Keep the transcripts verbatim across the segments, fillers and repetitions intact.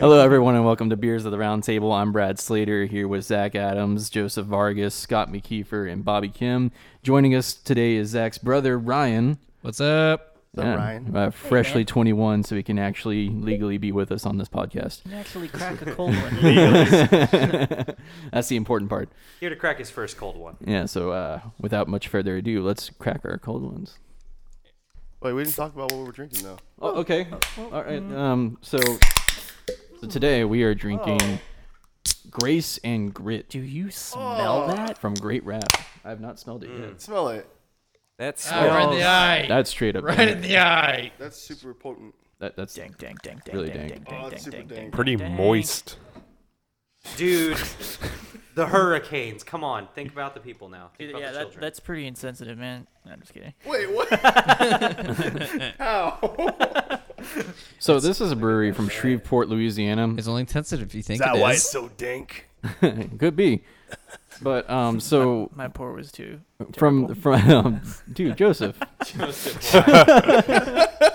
Hello, everyone, and welcome to Beers of the Round Table. I'm Brad Slater, here with Zach Adams, Joseph Vargas, Scott McKiefer, and Bobby Kim. Joining us today is Zach's brother, Ryan. What's up? What's up, Ryan? Uh, freshly hey, twenty-one, so he can actually legally be with us on this podcast. You can actually crack a cold one. That's the important part. Here to crack his first cold one. Yeah, so uh, without much further ado, let's crack our cold ones. Wait, we didn't talk about what we were drinking, though. Oh, okay. All right. Um, so, so today we are drinking oh. Grace and Grit. Do you smell oh. that? From Great Rap. I have not smelled it mm. yet. Smell it. That's oh, right in the eye. That's straight up. Right in the eye. That's super potent. That that's dank, dank, dank, dank, really dank, dank, dank, oh, dank, super dank, dank. Pretty dank. Moist. Dude. The hurricanes. Come on. Think about the people now. Think yeah, that, that's pretty insensitive, man. No, I'm just kidding. Wait, what? How? So that's this is a brewery from Shreveport, Louisiana. It's only insensitive if you think it is. Is that why it's so dank? Could be. But um, so my, my pour was too terrible. from from um, dude Joseph. Joseph,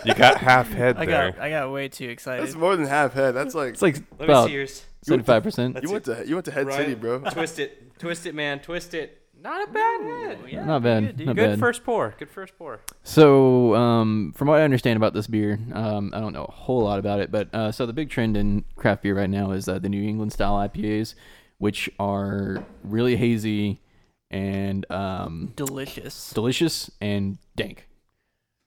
you got half head I there. Got, I got way too excited. That's more than half head. That's like it's like let me see yours. Seventy-five percent. You went to you went to Head Ryan, City, bro. Twist it, twist it, man, twist it. Not a bad head. Yeah, not bad. Good, not good bad. first pour. Good first pour. So, um, from what I understand about this beer, um, I don't know a whole lot about it, but uh, so the big trend in craft beer right now is uh, the New England style I P As, which are really hazy and um, delicious, delicious and dank.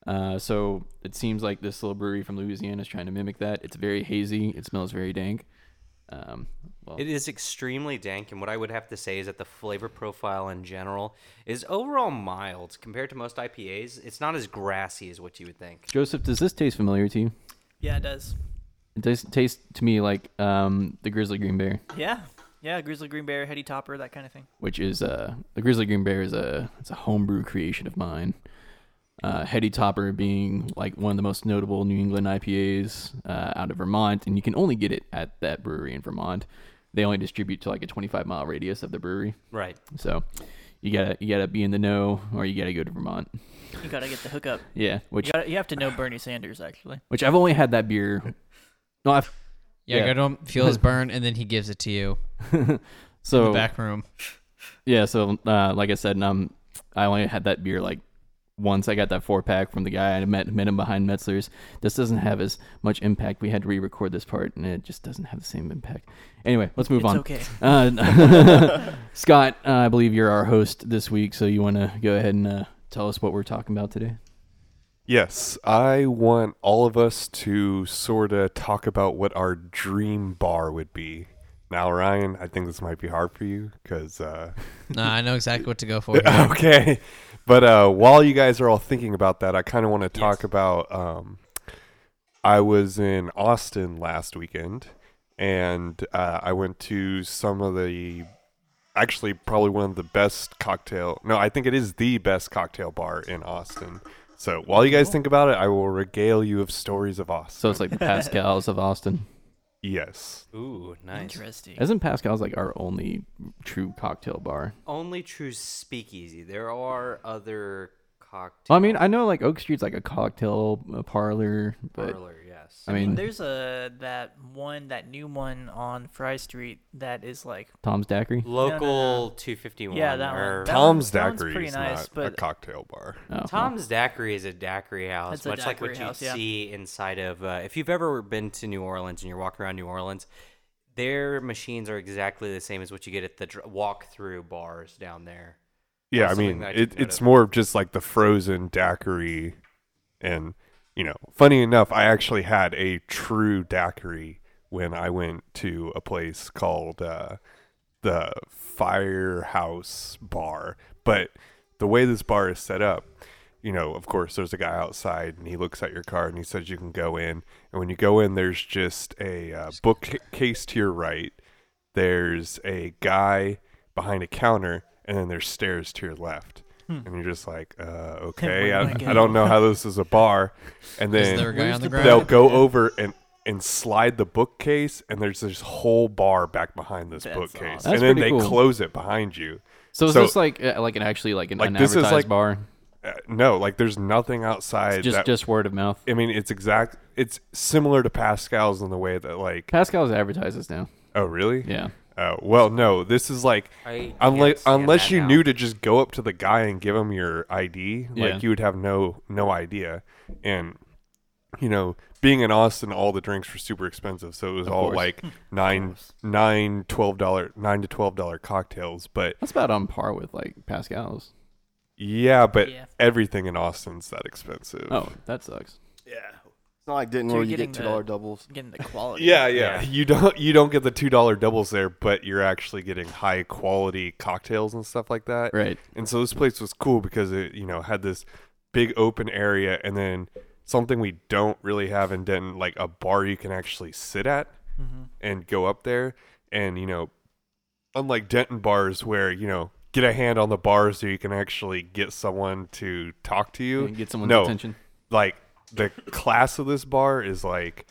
Uh, so it seems like this little brewery from Louisiana is trying to mimic that. It's very hazy. It smells very dank. Um, well. It is extremely dank, and what I would have to say is that the flavor profile in general is overall mild compared to most I P As. It's not as grassy as what you would think. Joseph, does this taste familiar to you? Yeah, it does. It does taste to me like um, the Grizzly Green Bear. Yeah, yeah, Grizzly Green Bear, Heady Topper, that kind of thing. Which is uh, the Grizzly Green Bear is a it's a homebrew creation of mine. Uh, Heady Topper being like one of the most notable New England I P As uh, out of Vermont, and you can only get it at that brewery in Vermont. They only distribute to like a twenty-five mile radius of the brewery. Right. So you gotta you gotta be in the know, or you gotta go to Vermont. You gotta get the hookup. Yeah. Which you, gotta, you have to know Bernie Sanders actually. Which I've only had that beer. No, I've. Yeah, yeah. Go to him, feel his burn, and then he gives it to you. So in the back room. Yeah. So uh, like I said, um, I only had that beer like. Once I got that four pack from the guy I met, met him behind Metzler's. This doesn't have as much impact. We had to re-record this part, and it just doesn't have the same impact. Anyway, let's move it's on. Okay. Uh, Scott, uh, I believe you're our host this week, so you want to go ahead and uh, tell us what we're talking about today? Yes, I want all of us to sort of talk about what our dream bar would be. Now, Ryan, I think this might be hard for you because. Uh... no, I know exactly what to go for. Okay. But uh, while you guys are all thinking about that, I kind of want to talk yes. about, um, I was in Austin last weekend, and uh, I went to some of the, actually probably one of the best cocktail, no, I think it is the best cocktail bar in Austin. So while you guys think about it, I will regale you of stories of Austin. So it's like the Pascal's of Austin. Yes. Ooh, nice. Interesting. Isn't Pascal's like our only true cocktail bar? Only true speakeasy. There are other cocktail. I mean, I know like Oak Street's like a cocktail a parlor, but parlor, yes. I mean, there's a that one, that new one on Fry Street that is like Tom's Daiquiri, local no, no, no. two fifty-one. Yeah, that or... one. That Tom's Daiquiri pretty is nice, not but... a cocktail bar. Oh, Tom's well. Daiquiri is a daiquiri house, much daiquiri like what house, you yeah. see inside of. Uh, if you've ever been to New Orleans and you're walking around New Orleans, their machines are exactly the same as what you get at the dr- walk-through bars down there. Yeah, That's I mean, I it, it's more of just like the frozen daiquiri. And, you know, funny enough, I actually had a true daiquiri when I went to a place called uh, the Firehouse Bar. But the way this bar is set up, you know, of course, there's a guy outside and he looks at your card and he says you can go in. And when you go in, there's just a uh, bookcase to your right. There's a guy behind a counter. and then there's stairs to your left. Hmm. And you're just like, uh, okay, I, I don't know how this is a bar. And then the they'll go over and, and slide the bookcase, and there's this whole bar back behind this That's bookcase. Awesome. And then they cool. close it behind you. So is so, this like uh, like an actually like an like unadvertised this is like, bar? Uh, no, like there's nothing outside. It's just that, just word of mouth. I mean, it's exact. It's similar to Pascal's in the way that like Pascal's advertises now. Oh, really? Yeah. Uh, well, no, this is like, unless unless you now. knew to just go up to the guy and give him your I D, like yeah. you would have no no idea. And, you know, being in Austin, all the drinks were super expensive. So it was of all course. like nine, nine, twelve dollars, nine to twelve dollars cocktails. But that's about on par with like Pascal's. Yeah, but yeah. everything in Austin's that expensive. Oh, that sucks. Yeah. It's not like Denton where you get two dollar the, doubles. Getting the quality. yeah, yeah, yeah. You don't you don't get the two dollar doubles there, but you're actually getting high quality cocktails and stuff like that. Right. And so this place was cool because it, you know, had this big open area, and then something we don't really have in Denton, like a bar you can actually sit at mm-hmm. and go up there. And, you know, unlike Denton bars where, you know, get a hand on the bar so you can actually get someone to talk to you. And get someone's no, attention. Like the class of this bar is like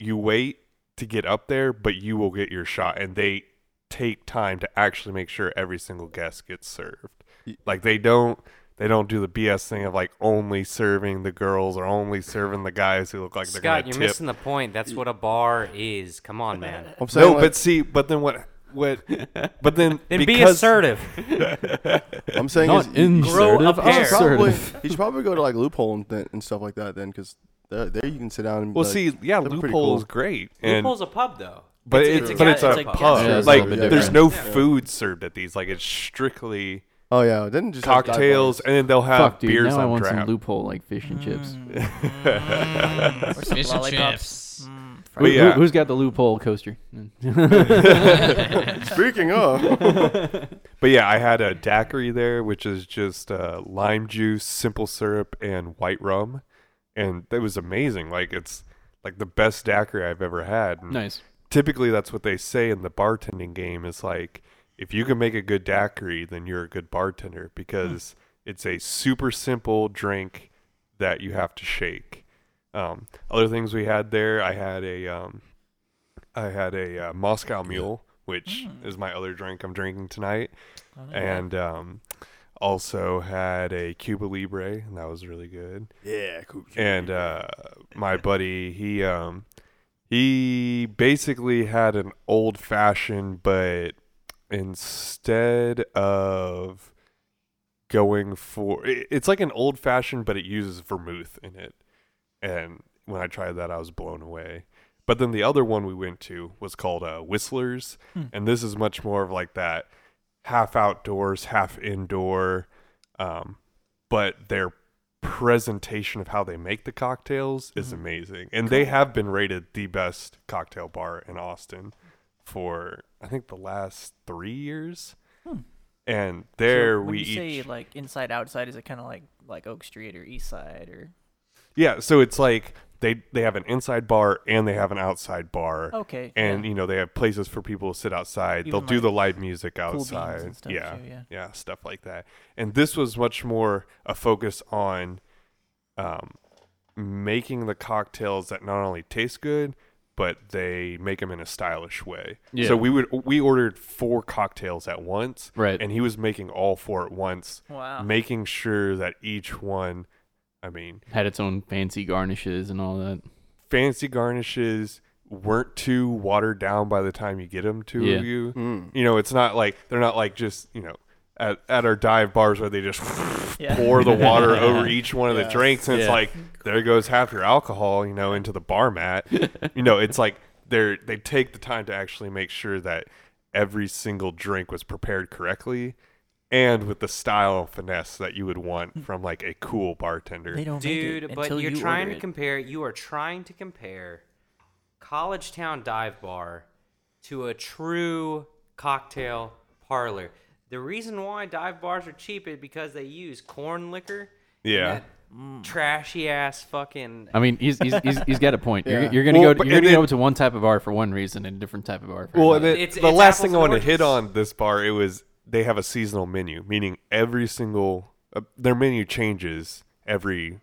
you wait to get up there, but you will get your shot. And they take time to actually make sure every single guest gets served. Like they don't they don't do the B S thing of like only serving the girls or only serving the guys who look like Scott, they're gonna tip. Scott, you're missing the point. That's what a bar is. Come on, man. I'm no, like- but see, but then what What, but then, then be assertive. I'm saying not insertive. Probably, you should probably go to like Loophole and, th- and stuff like that then, because there, there you can sit down. And well, like, see, yeah, Loophole cool. is great. And Loophole's a pub though, but it's, it's, it's, but it's, it's a, a pub. Yeah, like yeah, there's no yeah. food served at these. Like it's strictly oh yeah, then just cocktails, and then they'll have Fuck, dude, beers now on I want draft. Some Loophole like fish and chips. Mm. or some fish and chips. Who, yeah. Who's got the Loophole coaster? Speaking of. But yeah, I had a daiquiri there, which is just uh, lime juice, simple syrup, and white rum. And it was amazing. Like, it's like the best daiquiri I've ever had. And nice. Typically, that's what they say in the bartending game is like, if you can make a good daiquiri, then you're a good bartender because mm. it's a super simple drink that you have to shake. Um, other things we had there, I had a, um, I had a uh, Moscow Mule, which mm. is my other drink I'm drinking tonight, and um, also had a Cuba Libre, and that was really good. Yeah, Cuba. And uh, my buddy, he um, he basically had an old fashioned, but instead of going for, it's like an old fashioned, but it uses vermouth in it. And when I tried that, I was blown away. But then the other one we went to was called uh, Whistler's. Hmm. And this is much more of like that half outdoors, half indoor. Um, but their presentation of how they make the cocktails is mm-hmm. amazing. And cool. they have been rated the best cocktail bar in Austin for, I think, the last three years. Hmm. And there so when we you say each... like inside, outside, is it kind of like, like Oak Street or East Side or... Yeah, so it's like they they have an inside bar and they have an outside bar. Okay. And, yeah. you know, they have places for people to sit outside. Even They'll like do the live music outside. Cool stuff yeah, too, yeah, yeah, stuff like that. And this was much more a focus on um, making the cocktails that not only taste good, but they make them in a stylish way. Yeah. So we would we ordered four cocktails at once. Right. And he was making all four at once. Wow. Making sure that each one... I mean, had its own fancy garnishes and all that. Fancy garnishes weren't too watered down by the time you get them to yeah. you. Mm. You know, it's not like they're not like just, you know, at, at our dive bars where they just yeah. pour the water yeah. over each one of yeah. the drinks. And yeah. it's like, there goes half your alcohol, you know, into the bar mat. You know, it's like they're, they take the time to actually make sure that every single drink was prepared correctly. And with the style and finesse that you would want from like a cool bartender. They don't Dude, make it but you're you trying to it. compare you are trying to compare College Town Dive Bar to a true cocktail parlor. The reason why dive bars are cheap is because they use corn liquor. Yeah. Mm. Trashy ass fucking. I mean, he's he's he's, he's got a point. Yeah. You're, you're gonna well, go. To, you're gonna then, go to one type of bar for one reason and a different type of bar. For well, another. It, it's, the it's last thing I want to hit on this bar. It was they have a seasonal menu, meaning every single uh, their menu changes every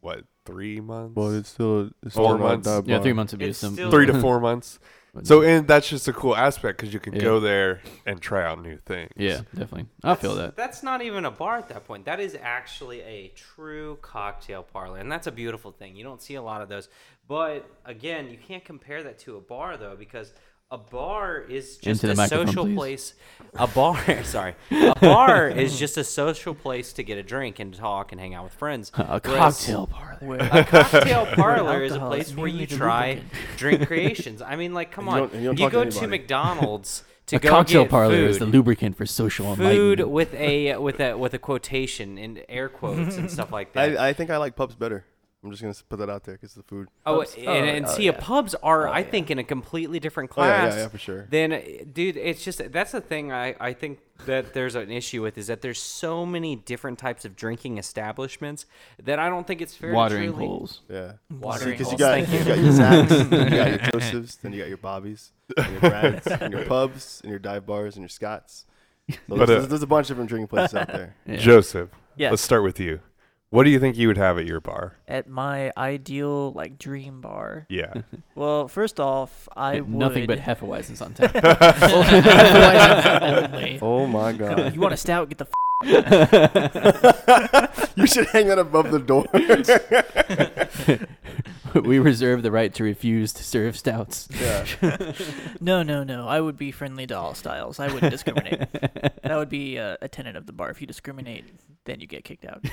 what three months? Well, it's still it's four months. Yeah, three months would be simple. Three to four months. So and that's just a cool aspect because you can yeah. go there and try out new things. Yeah, definitely. I that's, feel that. That's not even a bar at that point. That is actually a true cocktail parlor, and that's a beautiful thing. You don't see a lot of those. But, again, you can't compare that to a bar, though, because a bar is just a social please. place. A bar, sorry. A bar is just a social place to get a drink and talk and hang out with friends. A cocktail parlor. A cocktail parlor is a place where you try drink creations. I mean, like, come on. You, you go to, to McDonald's. To a go cocktail parlor food. Is the lubricant for social food with a with a with a quotation and air quotes and stuff like that. I, I think I like pubs better. I'm just gonna put that out there because the food. Oh, pubs. and, and oh, see, yeah. pubs are, oh, I yeah. think, in a completely different class. Oh, yeah, yeah, yeah, for sure. Then, dude, it's just that's the thing. I, I think that there's an issue with is that there's so many different types of drinking establishments that I don't think it's fair. Watering to truly, holes. Yeah. Watering see, holes. You got, thank you. You got your Zacks, then you got your Josephs, then you got your Bobbies, and your Brads, and your pubs, and your dive bars, and your Scots. So but, there's, uh, there's a bunch of different drinking places out there. Yeah. Joseph, yes. Let's start with you. What do you think you would have at your bar? At my ideal, like, dream bar? Yeah. Well, first off, I Nothing would... Nothing but Hefeweizens on tap. Hefeweizens only. Oh, my God. You want a stout? Get the f***. You should hang that above the door. We reserve the right to refuse to serve stouts. Yeah. no, no, no. I would be friendly to all styles. I wouldn't discriminate. That would be uh, a tenet of the bar. If you discriminate, then you get kicked out.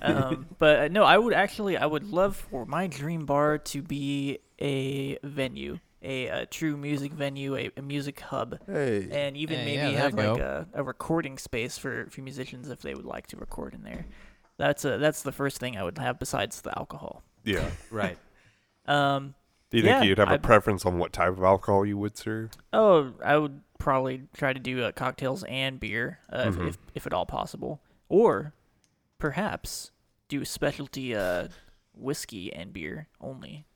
Um, but uh, no, I would actually, I would love for my dream bar to be a venue, a, a true music venue, a, a music hub, hey. and even hey, maybe yeah, have like a, a recording space for, for musicians if they would like to record in there. That's a, that's the first thing I would have besides the alcohol. Yeah. Right. Um, do you yeah, think you'd have a I'd, preference on what type of alcohol you would serve? Oh, I would probably try to do uh, cocktails and beer, uh, mm-hmm. if, if if at all possible, or perhaps do specialty uh, whiskey and beer only.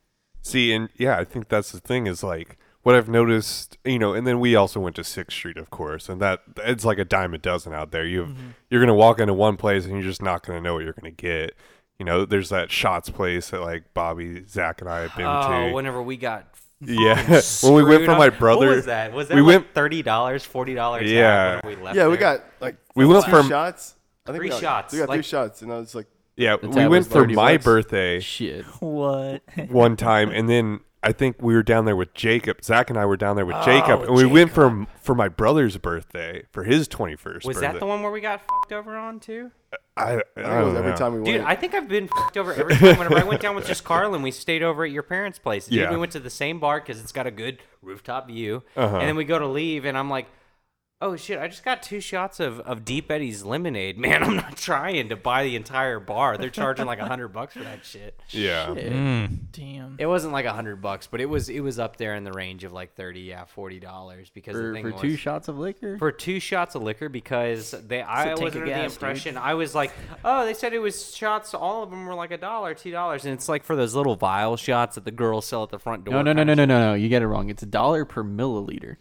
See, and yeah, I think that's the thing is like what I've noticed, you know. And then we also went to Sixth Street, of course, and that it's like a dime a dozen out there. You mm-hmm. you're gonna walk into one place and you're just not gonna know what you're gonna get. You know, there's that Shots place that like Bobby, Zach, and I have been oh, to. Oh, whenever we got, yeah, when we went for my brother, what was that? Was that we like went thirty dollars, forty dollars? Yeah, we left yeah, we there. got like we went for shots. I think three we got, shots. We got like, three shots, and I was like, yeah, we went for my bucks. birthday. Shit, what? One time, and then I think we were down there with Jacob. Zach and I were down there with oh, Jacob, and Jacob. we went for for my brother's birthday for his twenty first. Was birthday. that the one where we got fucked over on too? I, I, I don't don't know. Every time we Dude, went. I think I've been f***ed over every time. Whenever I went down with just Carl and we stayed over at your parents' place. Dude, yeah. We went to the same bar because it's got a good rooftop view. Uh-huh. And then we go to leave and I'm like, oh, shit, I just got two shots of, of Deep Eddy's lemonade. Man, I'm not trying to buy the entire bar. They're charging like one hundred bucks for that shit. Yeah. Shit. Mm. Damn. It wasn't like one hundred bucks, but it was it was up there in the range of like thirty dollars, yeah, forty dollars. Because for, the thing for was, two shots of liquor? For two shots of liquor because they so I was under gas, the impression. Dude. I was like, oh, they said it was shots. All of them were like a dollar, two dollars. And it's like for those little vial shots that the girls sell at the front door. No, no, no, no, no, no, no. You get it wrong. It's a dollar per milliliter.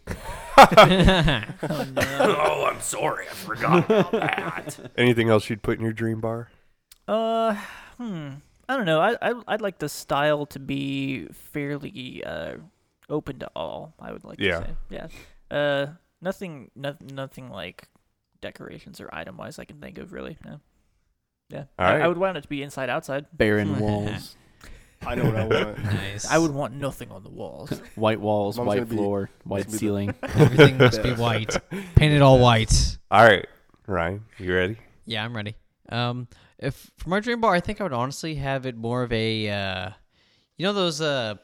Oh, no. Oh, I'm sorry. I forgot about that. Anything else you'd put in your dream bar? Uh, hmm. I don't know. I, I, I'd like the style to be fairly uh, open to all, I would like yeah. to say. Yeah. Uh, nothing no, nothing like decorations or item-wise I can think of, really. No. Yeah. I, right. I would want it to be inside, outside. Barren walls. I know what I want. Nice. I would want nothing on the walls. White walls, Mom's white floor, be, white ceiling. Everything must be white. Paint it all white. All right, Ryan, you ready? Yeah, I'm ready. Um, if for my dream bar, I think I would honestly have it more of a, uh, you know, those. Uh,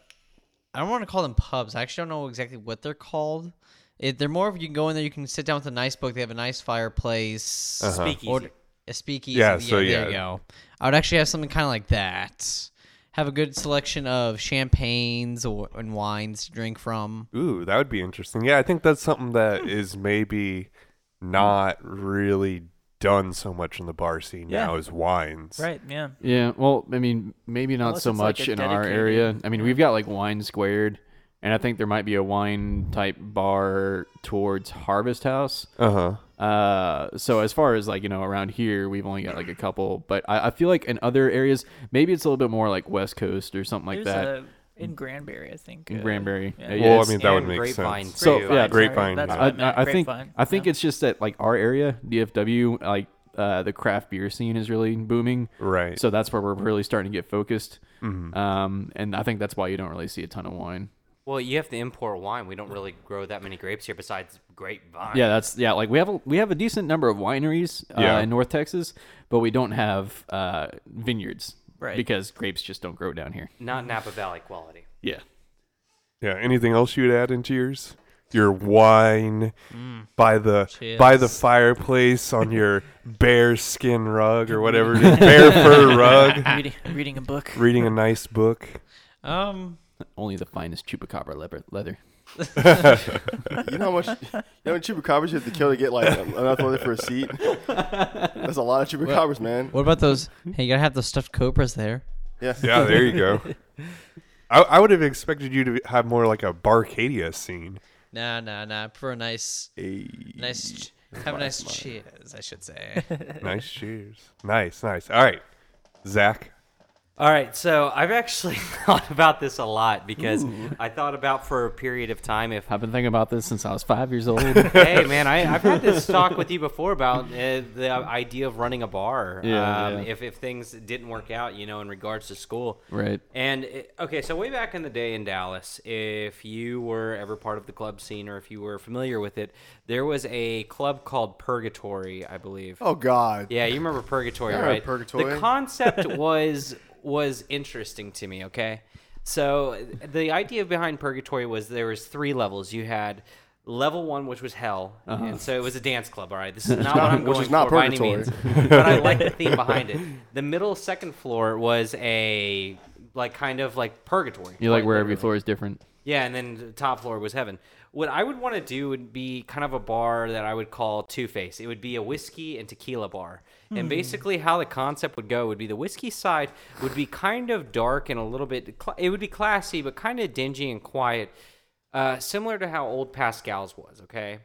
I don't want to call them pubs. I actually don't know exactly what they're called. It, they're more of you can go in there, you can sit down with a nice book. They have a nice fireplace. Uh-huh. Speakeasy. Or, a speakeasy. Yeah, yeah, so yeah. There you go. I would actually have something kind of like that. Have a good selection of champagnes or and wines to drink from. Ooh, that would be interesting. Yeah, I think that's something that mm. is maybe not really done so much in the bar scene yeah. now is wines. Right, yeah. Yeah, well, I mean, maybe not Unless so much like in dedicated... our area. I mean, we've got like Wine Squared, and I think there might be a wine-type bar towards Harvest House. Uh-huh. Uh, so as far as like, you know, around here, we've only got like a couple, but I, I feel like in other areas, maybe it's a little bit more like West Coast or something like There's that. A, in Granbury, I think. In uh, Granbury. Yeah. Yeah, well, I mean, that would make grapevine sense. So, grapevine, yeah, Grapevine. Sorry, that's yeah. I, I, I think, grapevine. I think yeah. It's just that like our area, D F W, like, uh, the craft beer scene is really booming. Right. So that's where we're really starting to get focused. Mm-hmm. Um, and I think that's why you don't really see a ton of wine. Well, you have to import wine. We don't really grow that many grapes here besides grapevine. Yeah, that's yeah, like we have a, we have a decent number of wineries uh, yeah. in North Texas, but we don't have uh, vineyards right. because grapes just don't grow down here. Not Napa Valley quality. Yeah. Yeah, anything else you'd add into yours? Your wine mm. by the Cheers. by the fireplace on your bear skin rug or whatever it is, bear fur rug. Reading, reading a book. Reading a nice book. Um Only the finest chupacabra leather. leather. You know how much you know, chupacabras you have to kill to get like enough leather for a seat? That's a lot of chupacabras, what, man. What about those? Hey, you got to have those stuffed cobras there. Yeah. Yeah, there you go. I, I would have expected you to have more like a Barcadia scene. Nah, nah, nah. I prefer a nice, hey, nice, have a nice cheers, I should say. Nice cheers. Nice, nice. All right, Zach. All right, so I've actually thought about this a lot because Ooh. I thought about for a period of time if I've been thinking about this since I was five years old. Hey, man, I, I've had this talk with you before about uh, the idea of running a bar. Yeah, um, yeah. If if things didn't work out, you know, in regards to school. Right. And it, okay, so way back in the day in Dallas, if you were ever part of the club scene or if you were familiar with it, there was a club called Purgatory, I believe. Oh God. Yeah, you remember Purgatory, I right? Remember Purgatory. The concept was. was interesting to me, okay? So the idea behind Purgatory was there was three levels. You had level one, which was hell, uh-huh. and so it was a dance club, all right? This is not what I'm going for by any means, but I like the theme behind it. The middle second floor was a, like, kind of like purgatory. You like where every floor is different. Yeah, and then the top floor was heaven. What I would want to do would be kind of a bar that I would call Two-Face. It would be a whiskey and tequila bar. Mm. And basically how the concept would go would be the whiskey side would be kind of dark and a little bit – it would be classy but kind of dingy and quiet, uh, similar to how old Pascal's was, okay?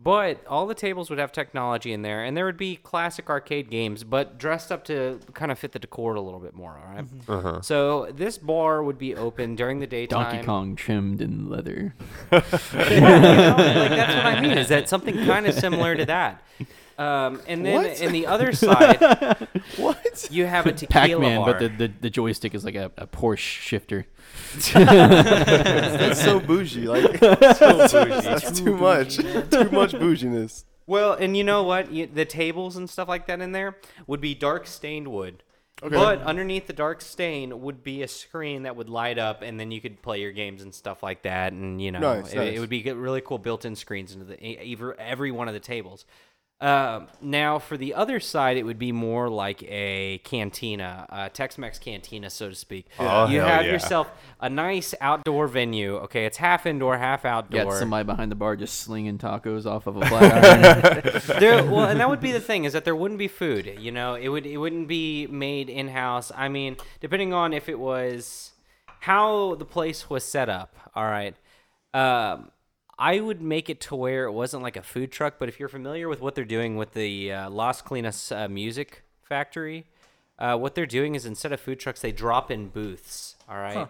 But all the tables would have technology in there, and there would be classic arcade games, but dressed up to kind of fit the decor a little bit more, all right? Mm-hmm. Uh-huh. So this bar would be open during the daytime. Donkey Kong trimmed in leather. Yeah, you know, like that's what I mean, is that something kind of similar to that. Um, and then what? In the other side, what you have a tequila Pac-Man, bar. But the, the, the joystick is like a, a Porsche shifter. That's so bougie. Like so bougie. That's too much. Too much bouginess. Well, and you know what? You, the tables and stuff like that in there would be dark stained wood. Okay. But underneath the dark stain would be a screen that would light up, and then you could play your games and stuff like that. And you know, nice, it, nice. it would be really cool built-in screens into the every one of the tables. Uh, now, for the other side, it would be more like a cantina, a Tex-Mex cantina, so to speak. Oh, you have yeah. yourself a nice outdoor venue. Okay, it's half indoor, half outdoor. You got somebody behind the bar just slinging tacos off of a flat iron. There, well, and that would be the thing, is that there wouldn't be food. You know, it, would, it wouldn't be made in-house. I mean, depending on if it was how the place was set up, all right, um... I would make it to where it wasn't like a food truck, but if you're familiar with what they're doing with the uh, Las Colinas uh, Music Factory, uh, what they're doing is instead of food trucks, they drop in booths, all right?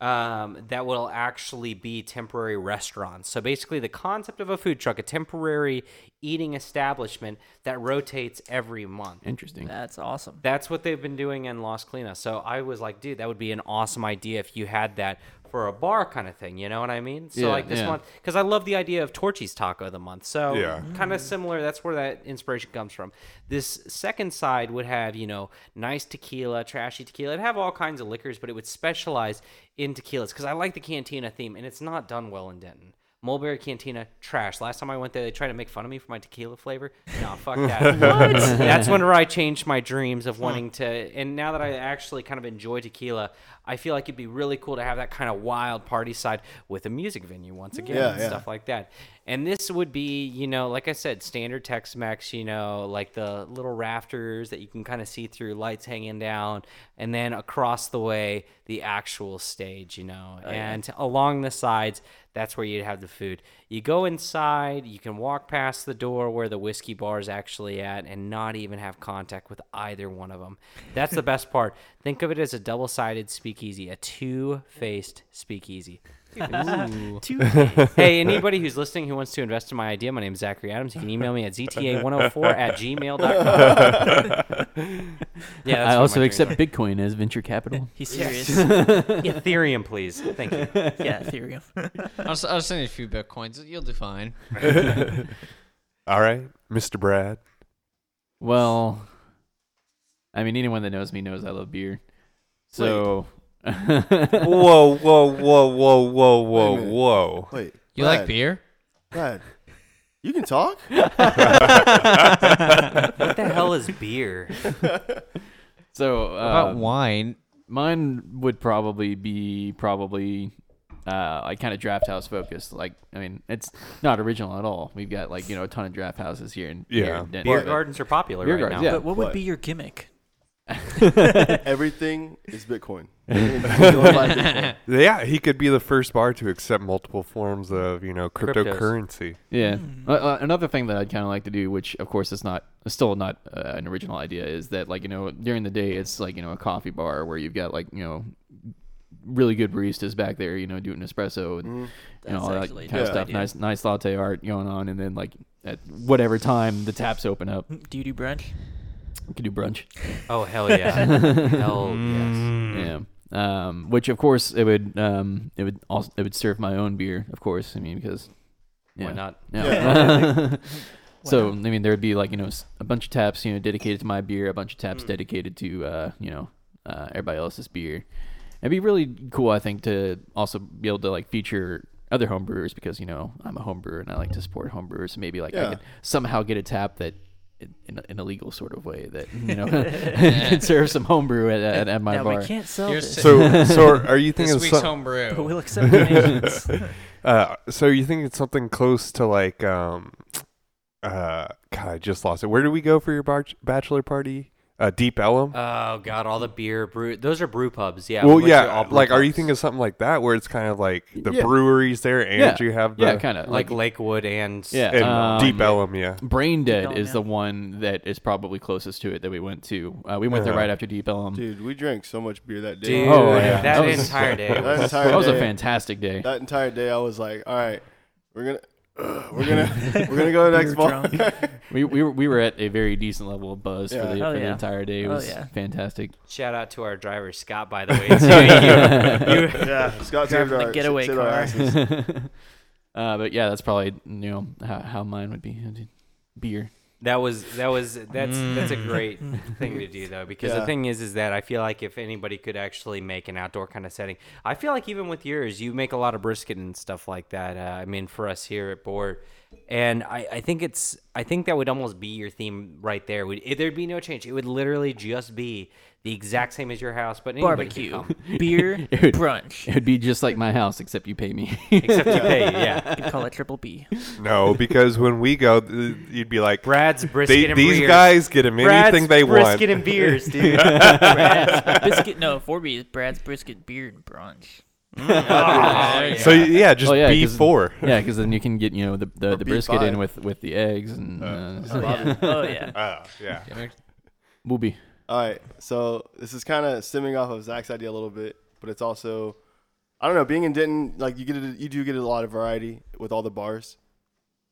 Huh. Um, that will actually be temporary restaurants. So basically the concept of a food truck, a temporary eating establishment that rotates every month. Interesting. That's awesome. That's what they've been doing in Las Colinas. So I was like, dude, that would be an awesome idea if you had that for a bar kind of thing, you know what I mean? So yeah, like this yeah. month, because I love the idea of Torchy's Taco of the month. So yeah. kind of similar, that's where that inspiration comes from. This second side would have, you know, nice tequila, trashy tequila. It'd have all kinds of liquors, but it would specialize in tequilas because I like the cantina theme, and it's not done well in Denton. Mulberry Cantina, trash. Last time I went there, they tried to make fun of me for my tequila flavor. No, fuck that. What? That's whenever I changed my dreams of wanting to, and now that I actually kind of enjoy tequila, I feel like it'd be really cool to have that kind of wild party side with a music venue once again yeah, and yeah. stuff like that. And this would be, you know, like I said, standard Tex-Mex, you know, like the little rafters that you can kind of see through, lights hanging down, and then across the way, the actual stage, you know. Oh, yeah. And along the sides, that's where you'd have the food. You go inside, you can walk past the door where the whiskey bar is actually at and not even have contact with either one of them. That's the best part. Think of it as a double-sided speakeasy, a two-faced speakeasy. Hey, anybody who's listening who wants to invest in my idea, my name is Zachary Adams. You can email me at z t a one oh four at gmail dot com. Yeah, I also accept Bitcoin as venture capital. He's serious. Yeah, Ethereum, please. Thank you. Yeah, Ethereum. I'll, I'll send you a few Bitcoins. You'll do fine. All right, Mister Brad. Well, I mean, anyone that knows me knows I love beer. So... Wait. whoa, whoa, whoa, whoa, whoa, whoa, whoa. Wait. You Brad, like beer? Brad, you can talk? What the hell is beer? So, uh, about wine? Mine would probably be probably uh, like kind of draft house focused. Like, I mean, it's not original at all. We've got like, you know, a ton of draft houses here in, yeah. here in Denton. Beer gardens are popular beer right gardens, now. Yeah. But what would but. be your gimmick? Everything is Bitcoin. Bitcoin. Yeah, he could be the first bar to accept multiple forms of, you know, cryptocurrency. Cryptos. Yeah. Mm-hmm. Uh, another thing that I'd kind of like to do, which of course is not, still not uh, an original idea, is that, like, you know, during the day it's like, you know, a coffee bar where you've got, like, you know, really good baristas back there, you know, doing espresso and, mm, and all that kind of stuff. Idea. Nice, nice latte art going on, and then like at whatever time the taps open up. Do you do brunch? We could do brunch. Oh, hell yeah. Hell yes. Yeah. Um, which, of course, it would um, it would also, it would serve my own beer, of course. I mean, because... Yeah. Why not? Yeah. Yeah. So, I mean, there would be, like, you know, a bunch of taps, you know, dedicated to my beer, a bunch of taps mm. dedicated to, uh, you know, uh, everybody else's beer. It'd be really cool, I think, to also be able to, like, feature other homebrewers because, you know, I'm a homebrewer and I like to support homebrewers. So maybe, like, yeah. I could somehow get a tap that... in an illegal sort of way that, you know, can serve some homebrew at, at, at my now bar. Now we can't sell You're this. So, so are you thinking this week's some, homebrew? But we'll accept donations. uh, so you think it's something close to like, um, uh, God, I just lost it. Where do we go for your bar- bachelor party? Uh, Deep Ellum. Oh God, all the beer brew. Those are brew pubs. Yeah. Well, yeah. All like, pubs. Are you thinking of something like that where it's kind of like the yeah. breweries there, and yeah. you have the yeah, kind of like, like Lakewood and, yeah. and um, Deep Ellum. Yeah. Brain Dead is yeah. the one that is probably closest to it that we went to. Uh, we went uh-huh. there right after Deep Ellum. Dude, we drank so much beer that day. Dude, oh yeah, that, that entire day. Was, that, entire that was day, a fantastic day. That entire day, I was like, all right, we're gonna. Ugh, we're gonna we're gonna go to the next bar. we we were, we were at a very decent level of buzz yeah. for, the, for yeah. the entire day. It was yeah. fantastic. Shout out to our driver Scott, by the way. Too. you, you yeah, Scott's driving our, the getaway car. uh, but yeah, that's probably you know how, how mine would be beer. That was that was that's mm. that's a great thing to do though because yeah. the thing is is that I feel like if anybody could actually make an outdoor kind of setting, I feel like even with yours, you make a lot of brisket and stuff like that. Uh, I mean, for us here at Board, and I, I think it's I think that would almost be your theme right there. Would there'd be no change? It would literally just be the exact same as your house, but barbecue, beer, it would, brunch. It would be just like my house, except you pay me. Except you pay, yeah. You call it triple B. No, because when we go, you'd be like Brad's brisket they, and beers. These beers. Guys get him anything Brad's they want. Brisket and beers, dude. Brad's brisket. No, four B is Brad's brisket, beer, and brunch. Mm. Oh, yeah. So yeah, just oh, yeah, B four. Yeah, because then you can get you know the the, the brisket in with, with the eggs and. Uh, uh, so yeah. Oh yeah. Oh yeah. yeah. Booby. All right, so this is kind of stemming off of Zach's idea a little bit, but it's also, I don't know, being in Denton, like you get, a, you do get a lot of variety with all the bars.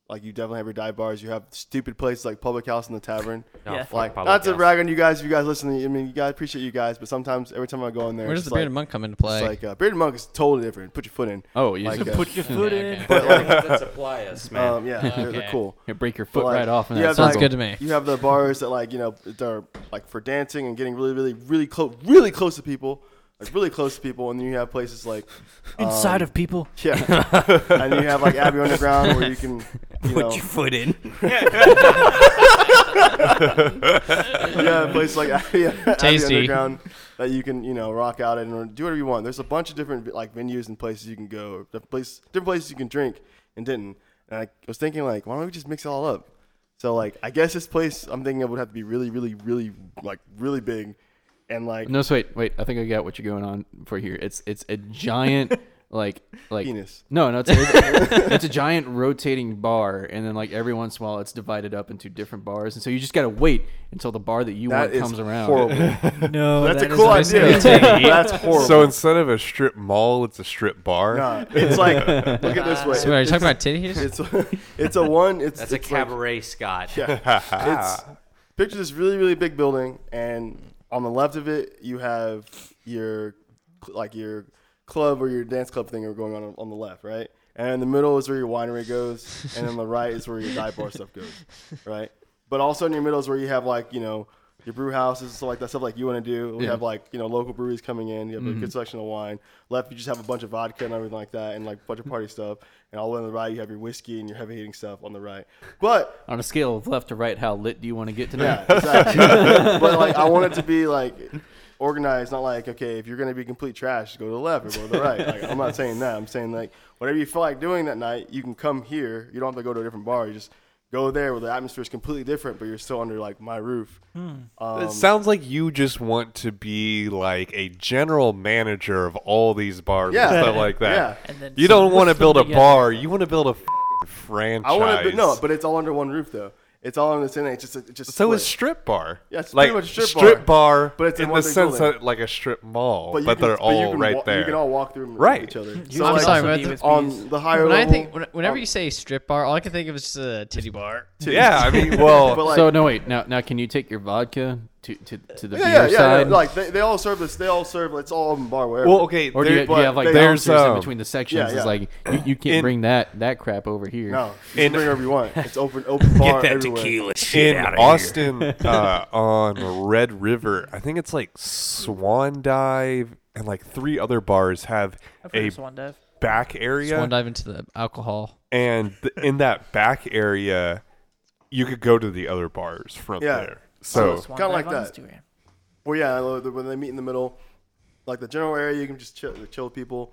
Like you definitely have your dive bars. You have stupid places like Public House and the Tavern. No, yeah. Like not to house. brag on you guys, if you guys listen. To, I mean, you guys appreciate you guys, but sometimes every time I go in there, where does the Bearded like, Monk come into play? It's like uh, Bearded Monk is totally different. Put your foot in. Oh, you like, uh, put your foot okay, in. Okay. But, like, that supply us, man. Um, yeah, okay. they're, they're cool. You break your foot but, like, right off. And that sounds like, good to me. You have the bars that like you know they're like for dancing and getting really, really, really close, really close to people. Like really close to people, and then you have places like um, inside of people. Yeah, and you have like Abbey Underground where you can you put know, your foot in. Yeah, a place like Abbey, Abbey Underground that you can, you know, rock out in or do whatever you want. There's a bunch of different like venues and places you can go, or place, different places you can drink in Denton. And I was thinking, like, why don't we just mix it all up? So, like, I guess this place I'm thinking of would have to be really, really, really, like, really big. And, like... No, so wait, wait. I think I got what you're going on for here. It's it's a giant, like... like penis. No, no. It's a, it's a giant rotating bar. And then, like, every once in a while, it's divided up into different bars. And so you just got to wait until the bar that you that want comes around. Horrible. No, that's that a cool idea. That's horrible. So instead of a strip mall, it's a strip bar? Nah, it's like... Look at this way. So, are you talking about titties? It's, it's a one... It's, that's it's a cabaret, like, Scott. Yeah. It's, picture this really, really big building, and... On the left of it, you have your like your club or your dance club thing are going on on the left, right? And in the middle is where your winery goes, and on the right is where your dive bar stuff goes, right? But also in your middle is where you have, like, you know, your brew houses, so like that stuff like you want to do. We yeah. have, like, you know, local breweries coming in. You have mm-hmm. a good selection of wine. Left, you just have a bunch of vodka and everything like that, and like a bunch of party stuff. And all the way on the right, you have your whiskey and your heavy hitting stuff on the right. But on a scale of left to right, how lit do you want to get tonight? Yeah, exactly. But like, I want it to be like organized, not like, okay, if you're going to be complete trash, just go to the left or go to the right. Like, I'm not saying that. I'm saying, like, whatever you feel like doing that night, you can come here. You don't have to go to a different bar. You just go there where the atmosphere is completely different, but you're still under, like, my roof. Hmm. Um, it sounds like you just want to be, like, a general manager of all these bars yeah. and stuff like that. Yeah. And then you don't want to build a together. bar. You want to build a f- franchise. I want to be, no, but it's all under one roof, though. It's all in the same. It's just, it's just so split. It's strip bar. Yeah, it's like, pretty much strip, strip bar. bar but it's in, in the sense that, like, a strip mall, but, but can, they're but all right wa- there. You can all walk through right. each other. So I'm like, sorry, the on the higher when level. I think, when, whenever um, you say strip bar, all I can think of is just a titty bar. Yeah, I mean, well. Like, so no, wait. Now, now, can you take your vodka to to, to the yeah, beer yeah, yeah, side? Yeah, like they, they all serve this. They all serve. It's all open bar wherever. Well, okay. Or do you, do you have like bouncers in between the sections? It's like you can't bring that that crap over here. No, bring whatever you want. It's open open bar. In Austin, uh, on Red River, I think it's like Swan Dive and like three other bars have a Swan Dive. back area. Swan Dive into the alcohol. And th- in that back area, you could go to the other bars from yeah. there. So, so kind of like that. Well, yeah, when they meet in the middle, like the general area, you can just chill, chill people.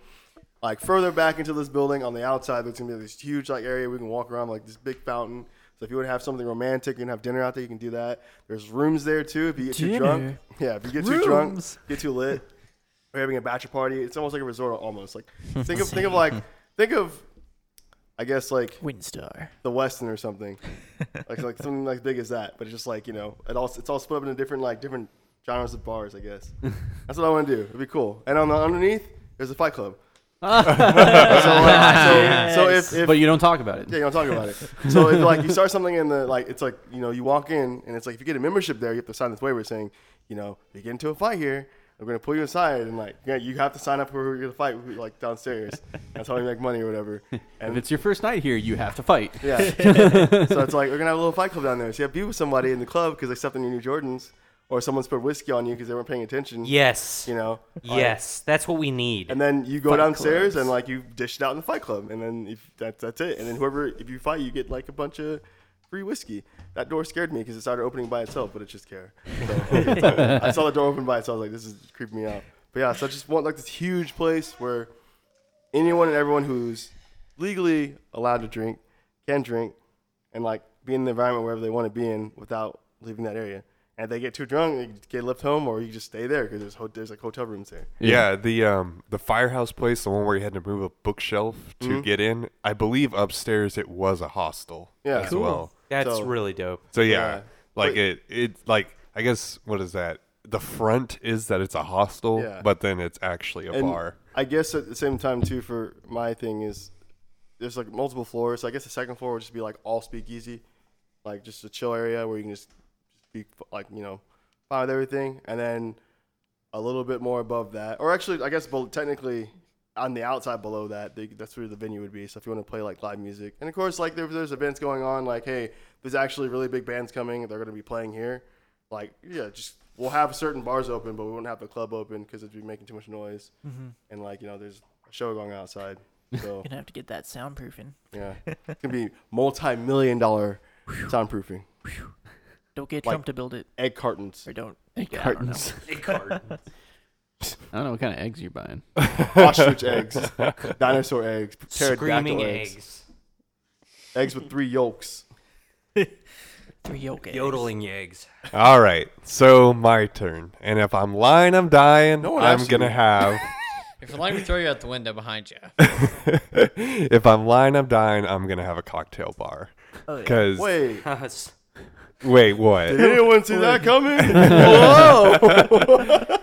Like further back into this building on the outside, there's going to be this huge like area we can walk around, like this big fountain. So if you want to have something romantic, you can have dinner out there, you can do that. There's rooms there, too, if you get dinner. too drunk. Yeah, if you get too rooms. drunk, get too lit. We're having a bachelor party. It's almost like a resort, almost. Like Think of, think of like, think of, I guess, like, Windstar. The Westin or something. Like, like something like big as that. But it's just like, you know, it all, it's all split up into different, like, different genres of bars, I guess. That's what I want to do. It'd be cool. And on the underneath, there's a fight club. so, like, so, yes. so if, if but you don't talk about it. Yeah, you don't talk about it. So if, like, you start something in the like, it's like, you know, you walk in and it's like if you get a membership there, you have to sign this waiver saying, you know, if you get into a fight here, we're gonna pull you aside and like, yeah, you have to sign up for who you're gonna fight, like downstairs. That's how we make money or whatever. And if it's your first night here, you have to fight. Yeah. So it's like we're gonna have a little fight club down there. So you have to be with somebody in the club because they stepped in your New Jordans. Or someone spilled whiskey on you because they weren't paying attention. Yes. You know? Yes. Like, that's what we need. And then you go fight downstairs clubs. and, like, you dish it out in the fight club. And then if that's, that's it. And then whoever, if you fight, you get, like, a bunch of free whiskey. That door scared me because it started opening by itself, but it just care. So, I saw the door open by itself. I was like, this is creeping me out. But, yeah, so I just want, like, this huge place where anyone and everyone who's legally allowed to drink can drink and, like, be in the environment wherever they want to be in without leaving that area. And if they get too drunk, they get left home, or you just stay there because there's ho- there's like hotel rooms there. Yeah, yeah, the um the firehouse place, the one where you had to move a bookshelf to mm-hmm. get in. I believe upstairs it was a hostel. Yeah, as cool. well. That's so, really dope. So yeah, yeah. like Wait. it it like I guess what is that? The front is that it's a hostel, yeah. but then it's actually a and bar. I guess at the same time too, for my thing is there's like multiple floors. So I guess the second floor would just be like all speakeasy, like just a chill area where you can just. Be like, you know, fine with everything, and then a little bit more above that, or actually, I guess, well, technically, on the outside below that, they, that's where the venue would be. So if you want to play like live music, and of course, like there, there's events going on, like hey, there's actually really big bands coming, they're going to be playing here. Like yeah, just we'll have certain bars open, but we won't have the club open because it'd be making too much noise, mm-hmm. and like you know, there's a show going outside. So gonna have to get that soundproofing. Yeah, it's gonna be multi-million dollar soundproofing. Don't get like Trump to build it. Egg cartons. Or don't. Egg yeah, cartons. I don't know. Egg cartons. I don't know what kind of eggs you're buying. Ostrich eggs. Dinosaur eggs. Screaming eggs. eggs. Eggs with three yolks. Three yolk eggs. Yodeling eggs. All right. So my turn. And if I'm lying, I'm dying. No one I'm going to have... If you're lying, we throw you out the window behind you. If I'm lying, I'm dying, I'm going to have a cocktail bar. Oh, yeah. Wait. Wait, what? Did anyone see that coming? Whoa!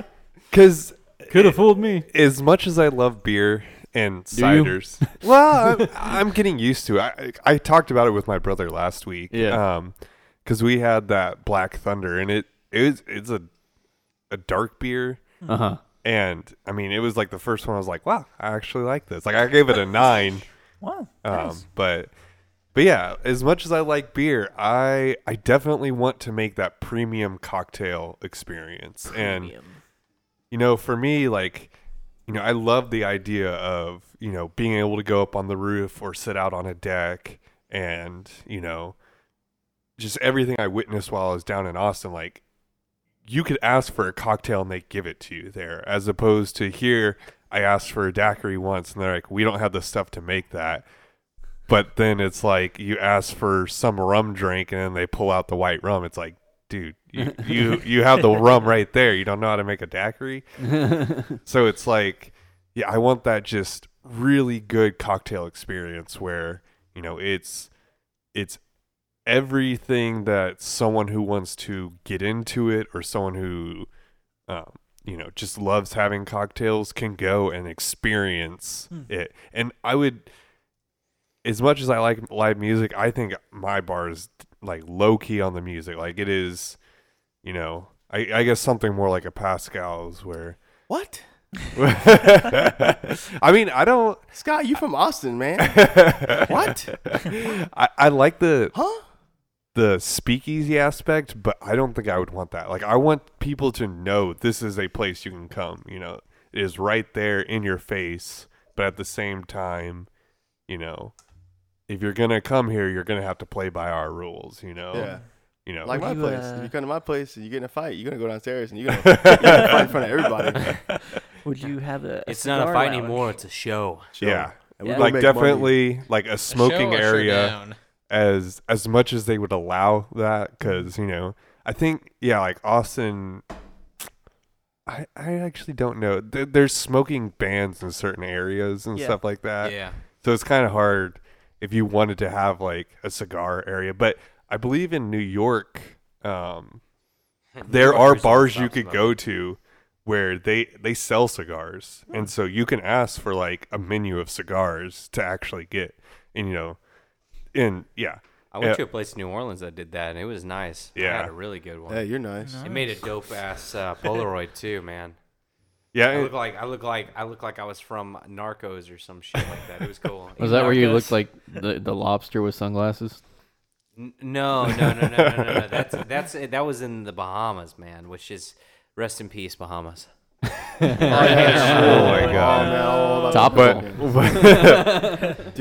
Because... Could have fooled me. As much as I love beer and Do ciders... You? Well, I'm, I'm getting used to it. I, I talked about it with my brother last week. Yeah. Because um, we had that Black Thunder, and it, it was, it's a, a dark beer. Uh-huh. And, I mean, it was like the first one I was like, wow, I actually like this. Like, I gave it a nine. Wow. Um, nice. But, but yeah, as much as I like beer, I I definitely want to make that premium cocktail experience. Premium. And, you know, for me, like, you know, I love the idea of, you know, being able to go up on the roof or sit out on a deck and, you know, just everything I witnessed while I was down in Austin, like, you could ask for a cocktail and they give it to you there, as opposed to here, I asked for a daiquiri once and they're like, we don't have the stuff to make that. But then it's like you ask for some rum drink and then they pull out the white rum. It's like, dude, you you, you have the rum right there. You don't know how to make a daiquiri. So it's like, yeah, I want that just really good cocktail experience where, you know, it's it's everything that someone who wants to get into it or someone who, um, you know, just loves having cocktails can go and experience mm. it. And I would, as much as I like live music, I think my bar is like low key on the music. Like it is, you know, I, I guess something more like a Pascal's where. What? I mean, I don't. Scott, you from Austin, man. What? I, I like the. Huh? The speakeasy aspect, but I don't think I would want that. Like, I want people to know this is a place you can come, you know, it is right there in your face, but at the same time, you know, if you're going to come here, you're going to have to play by our rules, you know? Yeah. You know, like my you, place. Uh, if you come to my place and you get in a fight, you're going to go downstairs and you're going to fight in front of everybody. Would you have a, a It's not a fight lounge. anymore, it's a show. show. Yeah. yeah. Like, definitely, money. like, a smoking a area. As as much as they would allow that, because, you know, I think, yeah, like Austin, I I actually don't know. There, there's smoking bans in certain areas and yeah. stuff like that. Yeah. So it's kind of hard if you wanted to have, like, a cigar area. But I believe in New York, um, there are bars you could go to where they, they sell cigars. Hmm. And so you can ask for, like, a menu of cigars to actually get, and, you know, In yeah, I went uh, to a place in New Orleans that did that, and it was nice. Yeah, I had a really good one. Yeah, you're nice. nice. It made a dope ass uh, Polaroid too, man. Yeah, I it, look like I look like I look like I was from Narcos or some shit like that. It was cool. Was that Narcos. Where you looked like the, the lobster with sunglasses? N- no, no, no, no, no, no, no. That's that's that was in the Bahamas, man. Which is rest in peace, Bahamas. oh, my God. Top but, but Dude,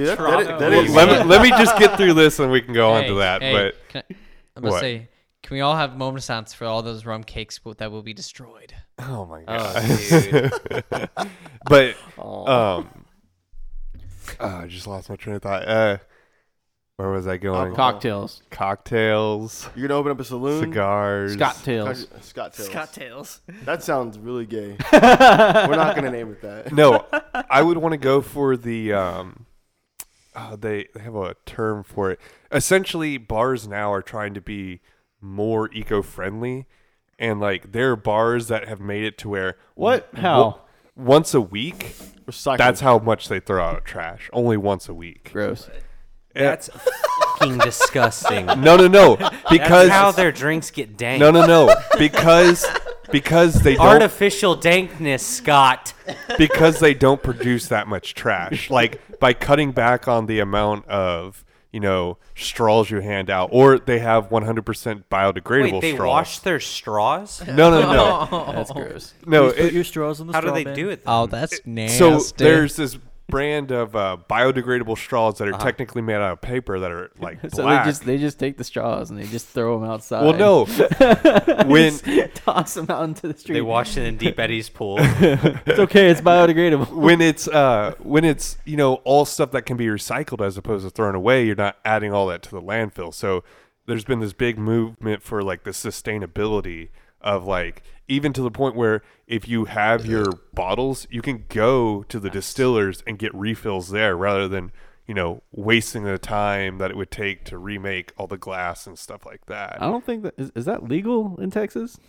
that, that, that is, let, me, let me just get through this and we can go hey, on to that. Hey, but can I, I'm going to say, can we all have moments of silence for all those rum cakes that will be destroyed? Oh, my God. Oh, but oh. um, oh, I just lost my train of thought. Uh, where was I going? Oh, cocktails. Cocktails. You're going to open up a saloon? Cigars. Scottails. Scottails. Scottails. That sounds really gay. We're not going to name it that. No, I would want to go for the, um, oh, they, they have a term for it. Essentially, bars now are trying to be more eco-friendly. And, like, there are bars that have made it to where. What? How? W- once a week, Recycling. That's how much they throw out of trash. Only once a week. Gross. That's fucking disgusting. No, no, no. Because that's how their drinks get dank. No, no, no. Because because they don't artificial dankness, Scott. Because they don't produce that much trash. Like by cutting back on the amount of, you know, straws you hand out, or they have one hundred percent biodegradable. Wait, they straws. Wash their straws? No, no, no. Oh, that's gross. No, you it, put your straws in the how straw. How do they bin? Do it? Then? Oh, that's nasty. So there's this brand of uh, biodegradable straws that are uh-huh. technically made out of paper that are like so black. They just, they just take the straws and they just throw them outside. Well, no. when toss them out into the street. They wash it in Deep Eddy's pool. It's okay. It's biodegradable. When it's, uh, when it's, you know, all stuff that can be recycled as opposed to thrown away, you're not adding all that to the landfill. So there's been this big movement for like the sustainability of like, even to the point where if you have your bottles, you can go to the nice. distillers and get refills there rather than, you know, wasting the time that it would take to remake all the glass and stuff like that. I don't think that is, is that legal in Texas?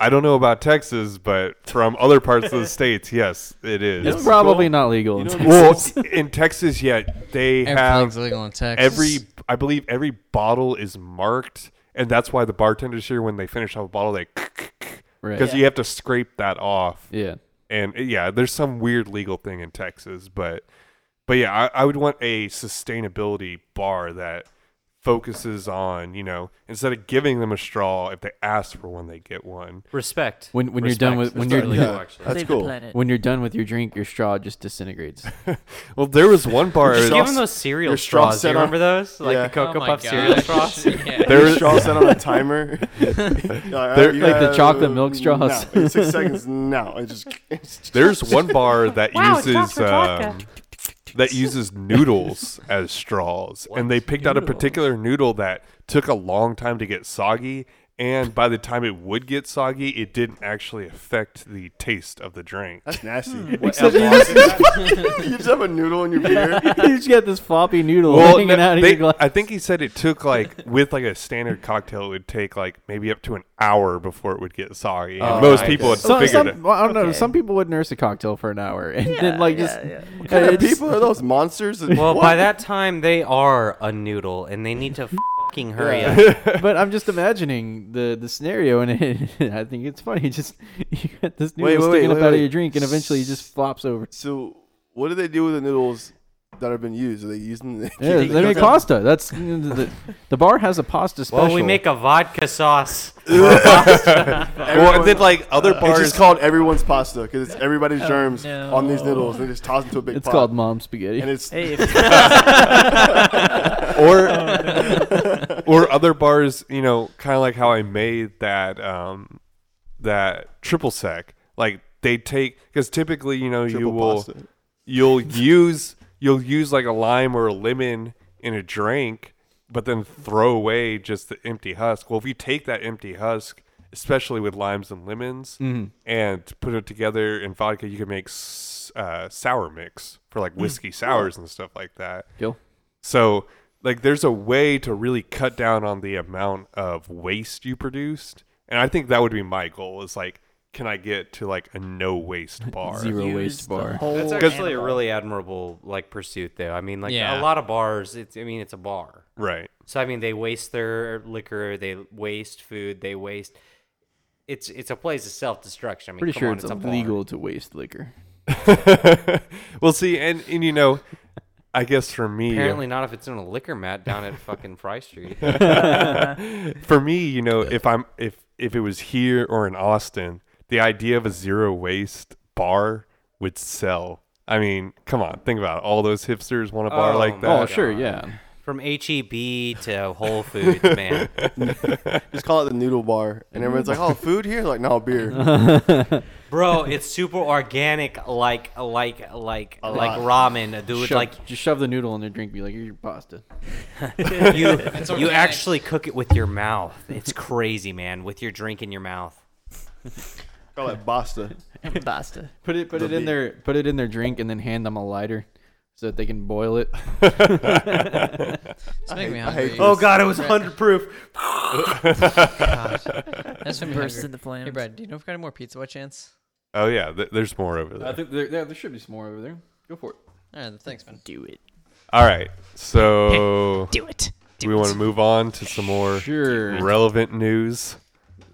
I don't know about Texas, but from other parts of the states, yes, it is. It's probably cool. not legal in you know, Texas. Well, in Texas, yeah, they have legal in Texas. every, I believe every bottle is marked. And that's why the bartenders here, when they finish off a bottle, they... Right. Because yeah. you have to scrape that off. Yeah. And, yeah, there's some weird legal thing in Texas. But, but yeah, I, I would want a sustainability bar that focuses on, you know, instead of giving them a straw, if they ask for one, they get one. Respect. When when Respect. you're done with... when that's you're legal, actually. That's cool. When you're done with your drink, your straw just disintegrates. Well, there was one bar... Just give them those cereal straws. Do you remember those? Like yeah. the Cocoa oh Puff God. cereal straws? yeah. There was straws set on a timer. like, right, like the chocolate uh, milk straws. No, six seconds now. It just, just There's one bar that wow, uses... Um, that uses noodles as straws. What? And they picked noodles? out a particular noodle that took a long time to get soggy. And by the time it would get soggy, it didn't actually affect the taste of the drink. That's nasty. What else? You just have a noodle in your beer. You just got this floppy noodle well, hanging no, out of they, your glass. I think he said it took like, with like a standard cocktail, it would take like maybe up to an hour before it would get soggy. And oh, most right. people would so, figure it out. Well, I don't okay. know. Some people would nurse a cocktail for an hour. And yeah, then like yeah, just... Yeah. What kind of people are those monsters? Well, what? By that time, they are a noodle and they need to... F- hurry yeah. up. But I'm just imagining the, the scenario, and it, I think it's funny. Just you got this noodle wait, wait, sticking wait, up wait, out wait. of your drink, and eventually it just flops over. So, what do they do with the noodles that have been used? Are they using? The- yeah, they make pasta. That's the, the bar has a pasta special. Well, we make a vodka sauce. Pasta. Well, and then like other uh, bars, it's just called everyone's pasta because it's everybody's oh, germs no. on these noodles. They just toss into a big. It's pot. called mom spaghetti. And it's hey, or oh, no. or other bars, you know, kind of like how I made that um, that triple sec. Like they take because typically, you know, triple you will pasta. you'll use you'll use like a lime or a lemon in a drink. But then throw away just the empty husk. Well, if you take that empty husk, especially with limes and lemons, mm. and put it together in vodka, you can make uh, sour mix for like whiskey mm. sours and stuff like that. Cool. So like there's a way to really cut down on the amount of waste you produced. And I think that would be my goal is like, can I get to like a no waste bar? Zero Use waste bar. That's actually animal. a really admirable like pursuit though. I mean like yeah. a lot of bars, it's, I mean it's a bar. Right. So I mean they waste their liquor, they waste food, they waste it's it's a place of self-destruction. I mean, pretty sure on, it's, it's illegal to waste liquor. Well, see and, and you know I guess for me... Apparently not if it's in a liquor mat down at fucking Fry Street. For me, you know, if I'm if if it was here or in Austin, the idea of a zero waste bar would sell. I mean, come on, think about it. All those hipsters want a bar oh, like that. Oh, sure, God. yeah. From H E B to Whole Foods, man. Just call it the noodle bar. And everyone's like, oh, food here? Like, no, beer. Bro, it's super organic, like like like a like lot. ramen. Dude, shove, like just shove the noodle in their drink. Be like, here's your pasta. you you actually cook it with your mouth. It's crazy, man. With your drink in your mouth. Call it pasta. Pasta. Put it put the it in beat. their put it in their drink and then hand them a lighter so that they can boil it. It's making me hungry. Oh god, it was one hundred proof. Gosh. That's when burst in the flames. Hey Brad, do you know if we've got any more pizza by chance? Oh yeah, th- there's more over there. I think there, there there should be some more over there. Go for it. All right, thanks man. Do it. All right. So do it. Do we it. want to move on to some more sure. relevant news.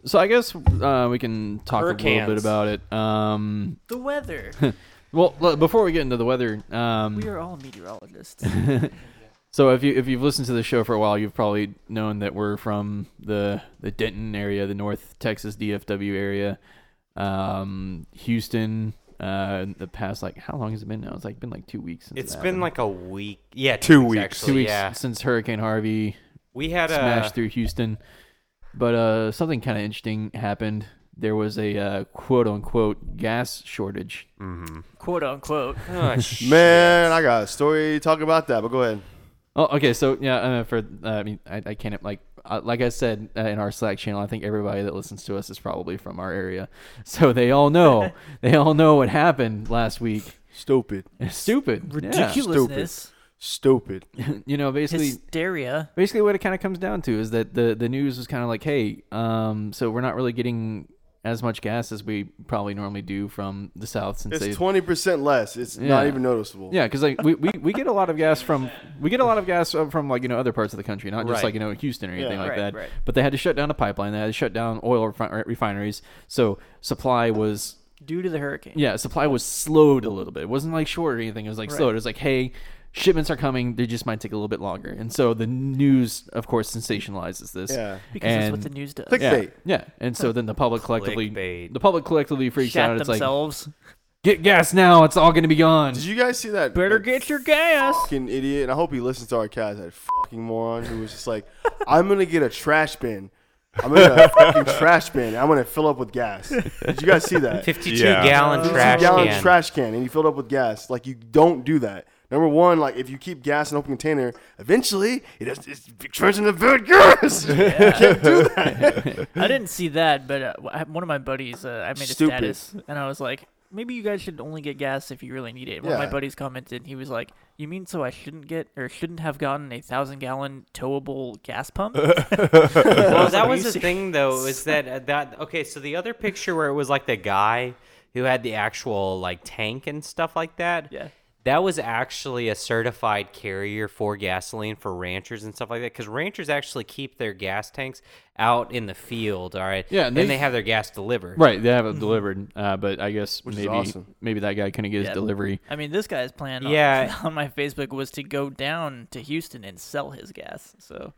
So I guess uh, we can talk Hurricanes. a little bit about it. Um, the weather. Well, l- before we get into the weather, um, we are all meteorologists. So if you if you've listened to the show for a while, you've probably known that we're from the the Denton area, the North Texas D F W area, um, Houston, uh, in the past, like, how long has it been now? It's like been like two weeks. Since it's that been happened. Like a week. Yeah, two, two weeks. Actually. Two weeks yeah. since Hurricane Harvey we had smashed a... through Houston. But uh, something kind of interesting happened. There was a uh, quote-unquote gas shortage. Mm-hmm. Quote-unquote. Oh, man, I got a story talking about that, but go ahead. Oh, okay. So, yeah, uh, for uh, I mean, I, I can't, like, uh, like I said uh, in our Slack channel, I think everybody that listens to us is probably from our area. So they all know. They all know what happened last week. Stupid. Stupid. Ridiculousness. Yeah. Stupid. Stupid. You know, basically. Hysteria. Basically what it kind of comes down to is that the, the news was kind of like, hey, um, so we're not really getting as much gas as we probably normally do from the South, since it's twenty percent less. It's yeah. not even noticeable. Yeah, because like we, we, we get a lot of gas from we get a lot of gas from like, you know, other parts of the country, not just right. like, you know, Houston or anything yeah, like right, that. Right. But they had to shut down a pipeline. They had to shut down oil refin- refineries. So supply was due to the hurricane. Yeah, supply was slowed a little bit. It wasn't like short or anything. It was like right. slowed. It was like, hey, shipments are coming. They just might take a little bit longer. And so the news, of course, sensationalizes this. Yeah. Because and that's what the news does. Clickbait. Yeah. yeah. And so then the public collectively Clickbait. the public collectively freaks Shat out. It's themselves. Like, get gas now. It's all going to be gone. Did you guys see that? Better that get your gas. Fucking idiot. And I hope he listens to our cast. That fucking moron who was just like, I'm going to get a trash bin. I'm in a fucking trash bin. I'm gonna fill up with gas. Did you guys see that? Fifty-two yeah. gallon fifty-two trash gallon can. trash can, and you filled up with gas. Like, you don't do that. Number one, like, if you keep gas in an open container, eventually it, has, it turns into bad gas. Yeah. You can't do that. I didn't see that, but uh, one of my buddies, uh, I made a Stupid. status, and I was like, maybe you guys should only get gas if you really need it. One yeah. of my buddies commented, he was like, you mean so I shouldn't get or shouldn't have gotten a thousand-gallon towable gas pump? Well, that was the thing, though, is that, that, okay, so the other picture where it was like the guy who had the actual, like, tank and stuff like that, yeah. that was actually a certified carrier for gasoline for ranchers and stuff like that, because ranchers actually keep their gas tanks out in the field, all right? Yeah, and they, and they have their gas delivered. Right, they have it delivered, uh, but I guess Which maybe awesome. maybe that guy couldn't get yeah. his delivery. I mean, this guy's plan on, yeah. on my Facebook was to go down to Houston and sell his gas, so...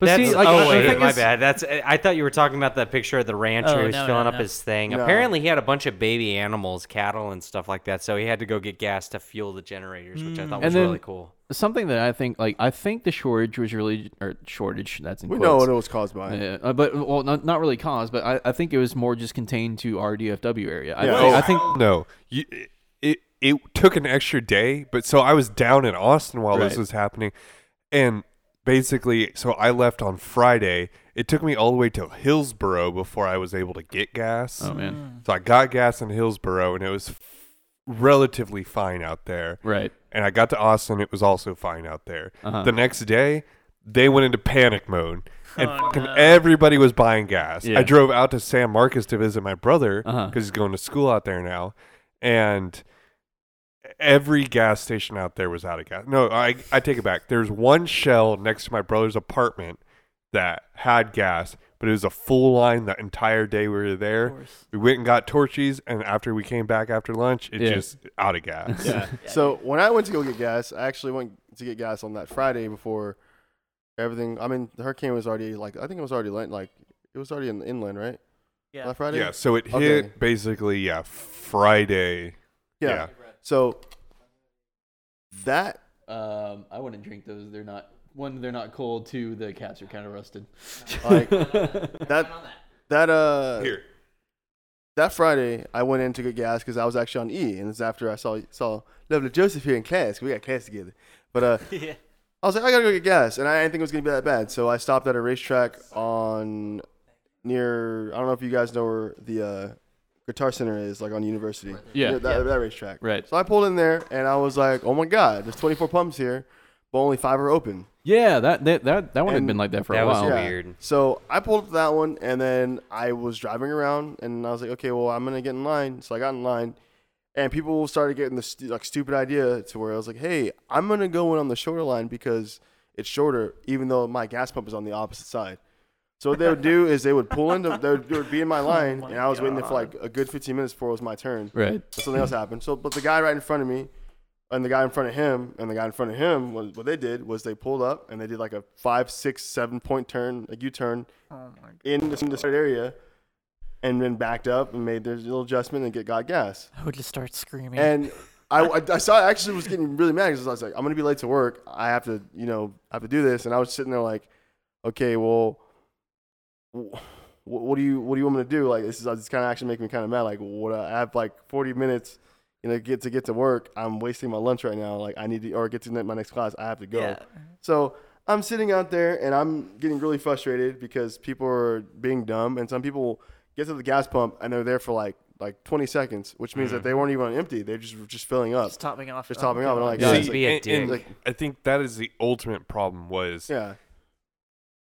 But That's, see, like, oh wait, is, my bad. That's I thought you were talking about that picture of the rancher oh, who's no, filling no, up no. his thing. No. Apparently, he had a bunch of baby animals, cattle, and stuff like that. So he had to go get gas to fuel the generators, mm. which I thought and was then, really cool. Something that I think, like, I think the shortage was really or shortage. That's in we quotes. know what it was caused by. Yeah, uh, but well, not, not really caused, but I, I think it was more just contained to our D F W area. I, yeah. think, oh, I think no, you, it it took an extra day, but so I was down in Austin while right. this was happening, and. Basically, so I left on Friday. It took me all the way to Hillsboro before I was able to get gas. Oh, man. So I got gas in Hillsboro, and it was f- relatively fine out there. Right. And I got to Austin. It was also fine out there. Uh-huh. The next day, they went into panic mode, and oh, fucking no. everybody was buying gas. Yeah. I drove out to San Marcos to visit my brother because uh-huh. he's going to school out there now, and... Every gas station out there was out of gas. No, I I take it back. There's one Shell next to my brother's apartment that had gas, but it was a full line the entire day we were there. We went and got torchies, and after we came back after lunch, it yeah. just out of gas. Yeah. So when I went to go get gas, I actually went to get gas on that Friday before everything. I mean, the hurricane was already like I think it was already like it was already in the inland, right? Yeah. That Friday. Yeah. So it okay. hit basically yeah Friday. Yeah. yeah. So that um, I wouldn't drink those. They're not one. They're not cold. Two, the caps are kind of rusted. Like that. That uh. Here. That Friday, I went in to get gas because I was actually on E, and it's after I saw saw lovely Joseph here in class. We got class together, but uh, yeah. I was like, I gotta go get gas, and I didn't think it was gonna be that bad. So I stopped at a racetrack on near. I don't know if you guys know where the. Uh, Guitar Center is, like, on University. Yeah. yeah, that, yeah. that racetrack. Right. So I pulled in there, and I was like, oh, my God, there's twenty-four pumps here, but only five are open. Yeah, that that that, that would have been like that for a while. That was yeah. weird. So I pulled up to that one, and then I was driving around, and I was like, okay, well, I'm going to get in line. So I got in line, and people started getting this, stu- like, stupid idea to where I was like, hey, I'm going to go in on the shorter line because it's shorter, even though my gas pump is on the opposite side. So what they would do is they would pull into, they would, they would be in my line, oh my and I was God. waiting there for like a good fifteen minutes before it was my turn. Right. So something else happened. So, but the guy right in front of me, and the guy in front of him, and the guy in front of him, was, what they did was they pulled up and they did like a five, six, seven point turn, a U-turn, oh my God. in the, in the area, and then backed up and made their little adjustment and get got gas. I would just start screaming. And I, I saw I actually was getting really mad because I was like, I'm going to be late to work. I have to, you know, I have to do this. And I was sitting there like, okay, well, what do you what do you want me to do? Like, this is it's kind of actually making me kind of mad. Like, what I have like forty minutes, you know, get to get to work. I'm wasting my lunch right now. Like, I need to or get to my next class. I have to go. Yeah. So I'm sitting out there and I'm getting really frustrated because people are being dumb. And some people get to the gas pump and they're there for like like twenty seconds, which means mm. that they weren't even empty. They're just just filling up. Just topping off. Just topping off. And I'm like, guys, be like, a dick. Like, I think that is the ultimate problem was. Yeah.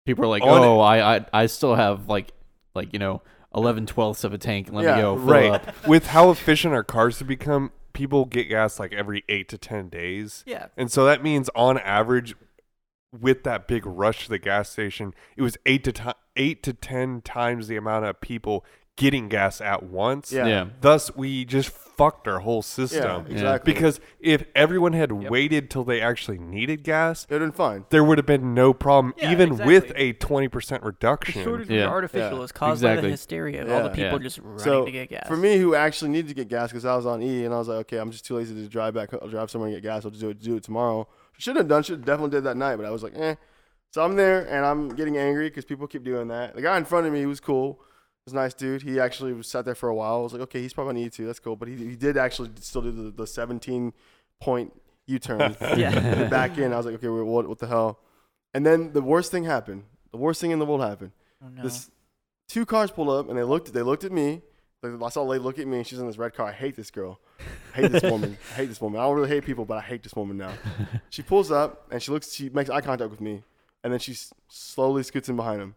People are like, oh, I, I I still have like, like you know, eleven twelfths of a tank. Let yeah, me go fill right. up. With how efficient our cars have become, people get gas like every eight to ten days. Yeah. And so that means on average, with that big rush to the gas station, it was eight to t- eight to ten times the amount of people getting gas at once. Yeah. yeah. Thus, we just fucked our whole system. Yeah, exactly. Because if everyone had yep. waited till they actually needed gas, it'd been fine. There would have been no problem, yeah, even exactly. with a twenty percent reduction. The shortage yeah. of artificial yeah. is caused exactly. by the hysteria of yeah. all the people yeah. just running so, to get gas. For me, who actually needed to get gas, because I was on E, and I was like, okay, I'm just too lazy to drive back. I'll drive somewhere and get gas. I'll just do it, do it tomorrow. Should have done. Should have definitely did that night, but I was like, eh. So I'm there, and I'm getting angry because people keep doing that. The guy in front of me, he was cool. It was a nice dude. He actually was sat there for a while. I was like, okay, he's probably on E two. That's cool. But he he did actually still do the, the seventeen-point U-turn. yeah. Back in. I was like, okay, what what the hell? And then the worst thing happened. The worst thing in the world happened. Oh, no. This two cars pulled up, and they looked they looked at me. I saw a lady look at me, and she's in this red car. I hate this girl. I hate this woman. I hate this woman. I don't really hate people, but I hate this woman now. She pulls up, and she looks. She makes eye contact with me, and then she slowly scoots in behind him.